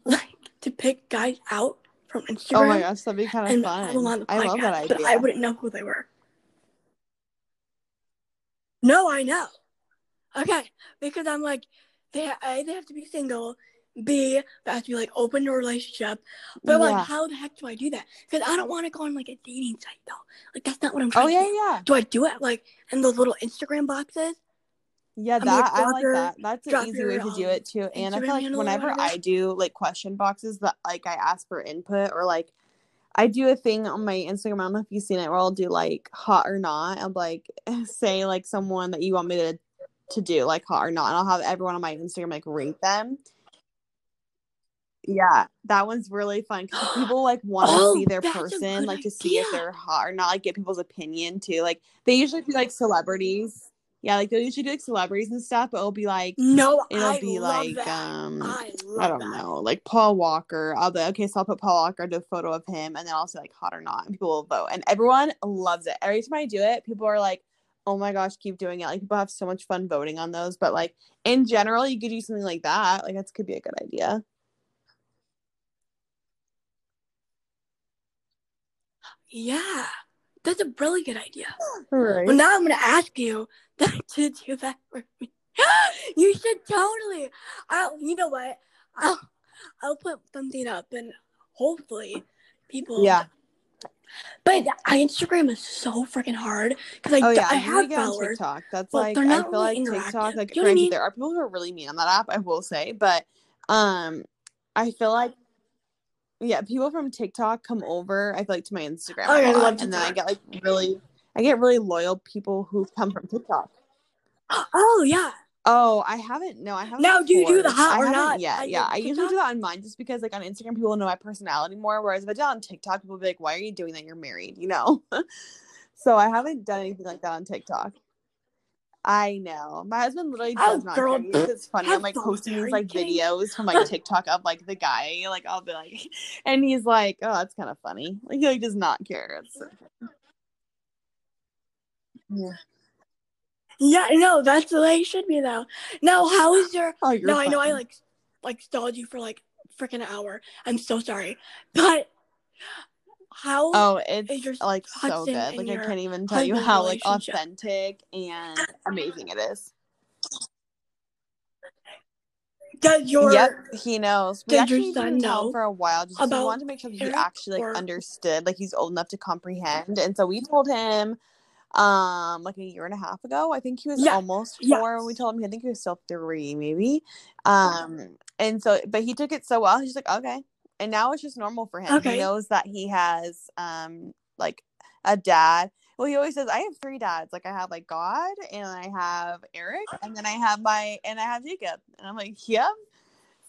like to pick guys out from Instagram. Oh my gosh, that'd be kind of fun. Podcast, I love that idea. But I wouldn't know who they were. No, I know. Okay, because I'm like, they a, they have to be single. B, they have to be like open to a relationship. But yeah. like, how the heck do I do that? Because I don't want to go on like a dating site though. Like that's not what I'm trying. Oh yeah, to do. yeah. Do I do it like in those little Instagram boxes? Yeah, I'm that like, I like your, that. That's an easy your, way to um, do it too. And Instagram I feel like whenever I do like question boxes that like I ask for input or like I do a thing on my Instagram. I don't know if you've seen it where I'll do like hot or not. I'll like say like someone that you want me to to do like hot or not, and I'll have everyone on my Instagram like rank them. Yeah, that one's really fun because people like want to oh, see their person, like to see idea. if they're hot or not, like get people's opinion too. Like they usually do like celebrities. Yeah, like they usually do like celebrities and stuff, but it'll be like no, it'll I be love like that. um, I, I don't that. know, like Paul Walker. I'll be like, okay, so I'll put Paul Walker, do a photo of him, and then I'll say like hot or not, and people will vote, and everyone loves it. Every time I do it, people are like, oh my gosh, keep doing it. Like people have so much fun voting on those, but like in general, you could do something like that. Like that could be a good idea. Yeah, that's a really good idea. Right. Well, now I'm going to ask you to do that for me. You should totally. I'll, you know what? I'll, I'll put something up and hopefully people. Yeah. But I, Instagram is so freaking hard because I, oh, yeah. I have followers. TikTok. That's like, they're not I feel really like TikTok, like you know crazy. I mean? There are people who are really mean on that app, I will say. But um, I feel like. Yeah, people from TikTok come over, I feel like, to my Instagram. Oh, I love TikTok. And then I get, like, really, I get really loyal people who come from TikTok. Oh, yeah. Oh, I haven't, no, I haven't. Now, do you do the hot or not? Yeah, yeah. I usually do that on mine just because, like, on Instagram, people know my personality more. Whereas if I do it on TikTok, people will be like, why are you doing that? You're married, you know? So I haven't done anything like that on TikTok. I know. My husband literally does oh, not girl, care. It's funny. I'm like posting these like videos from like TikTok of like the guy. Like I'll be like, and he's like, oh, that's kind of funny. Like he like, does not care. It's yeah. Yeah, no, that's the way it should be though. No, how is your oh, you're No, funny. I know I like like stalled you for like freaking an hour. I'm so sorry. But How oh, it's like so good. Like I can't even tell you how like authentic and amazing it is. Does your yep, he knows. We actually didn't know for a while. Just we wanted to make sure that he actually like understood, like he's old enough to comprehend. And so we told him, um, like a year and a half ago. I think he was yes. almost four yes. when we told him. I think he was still three, maybe. Um, and so, but he took it so well. He's like, okay. And now it's just normal for him. Okay. He knows that he has, um, like, a dad. Well, he always says, I have three dads. Like, I have, like, God, and I have Eric, and then I have my, and I have Jacob. And I'm like, yep.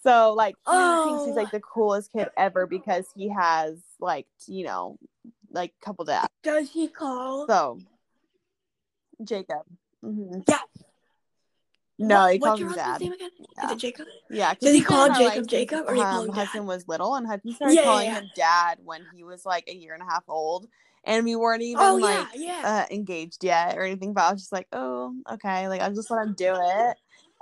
So, like, he oh. thinks he's, like, the coolest kid ever because he has, like, you know, like, a couple dads. Does he call? So, Jacob. Mm-hmm. Yeah. No, what, he calls him Dad. Name again? Yeah. Is it Jacob? Yeah. Did he call Jacob like, Jacob? Or um, call him Hudson Dad? Was little, and Hudson started yeah, calling yeah, yeah. him Dad when he was like a year and a half old, and we weren't even oh, like yeah, yeah. Uh, engaged yet or anything. But I was just like, oh, okay, like I'll just let him do it.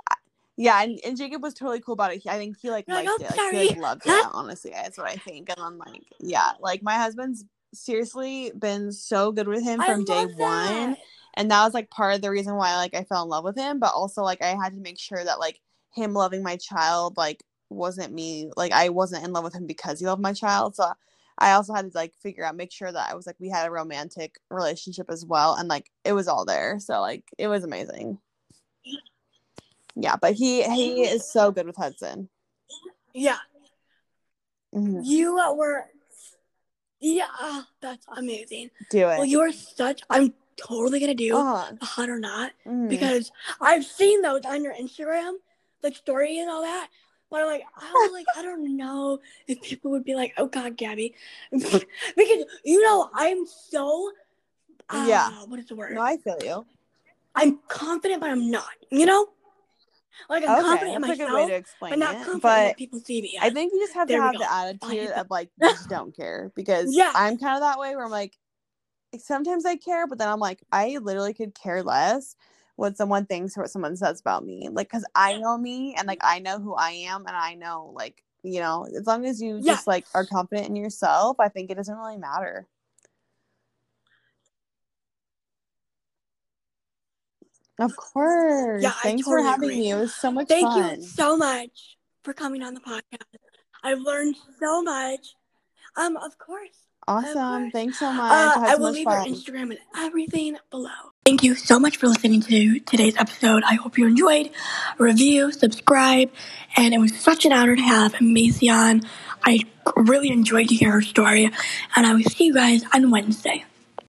I, yeah, and, and Jacob was totally cool about it. He, I think he like You're liked like, oh, it. Like, he like, loved it. Honestly, that's what I think. And I'm like, yeah, like my husband's seriously been so good with him from day one. And that was, like, part of the reason why, like, I fell in love with him. But also, like, I had to make sure that, like, him loving my child, like, wasn't me. Like, I wasn't in love with him because he loved my child. So I also had to, like, figure out, make sure that I was, like, we had a romantic relationship as well. And, like, it was all there. So, like, it was amazing. Yeah, but he he is so good with Hudson. Yeah. Mm-hmm. You were, yeah, that's amazing. Do it. Well, you are such, I'm totally going to do uh-huh. a hot or not, mm-hmm. because I've seen those on your Instagram, like story and all that. But I'm like, I was like, I don't know if people would be like, oh, God, Gabby. Because, you know, I'm so, uh, yeah. what is the word? No, I feel you. I'm confident, but I'm not, you know? Like, I'm okay, confident in myself, a good way to explain but not confident but that people see me. Yeah. I think you just have there to have go. the attitude of, like, just don't care. Because yeah. I'm kind of that way where I'm like, sometimes I care, but then I'm like, I literally could care less what someone thinks or what someone says about me, like, because I know me and like I know who I am and I know, like, you know, as long as you yeah. just like are confident in yourself, I think it doesn't really matter. Of course. Yeah, thanks totally for having agree. me. It was so much Thank fun. Thank you so much for coming on the podcast. I've learned so much. Um, of course. Awesome. Of course. Thanks so much. Uh, I so will much leave fun. your Instagram and everything below. Thank you so much for listening to today's episode. I hope you enjoyed. Review, subscribe, and it was such an honor to have Mayci on. I really enjoyed to hear her story, and I will see you guys on Wednesday.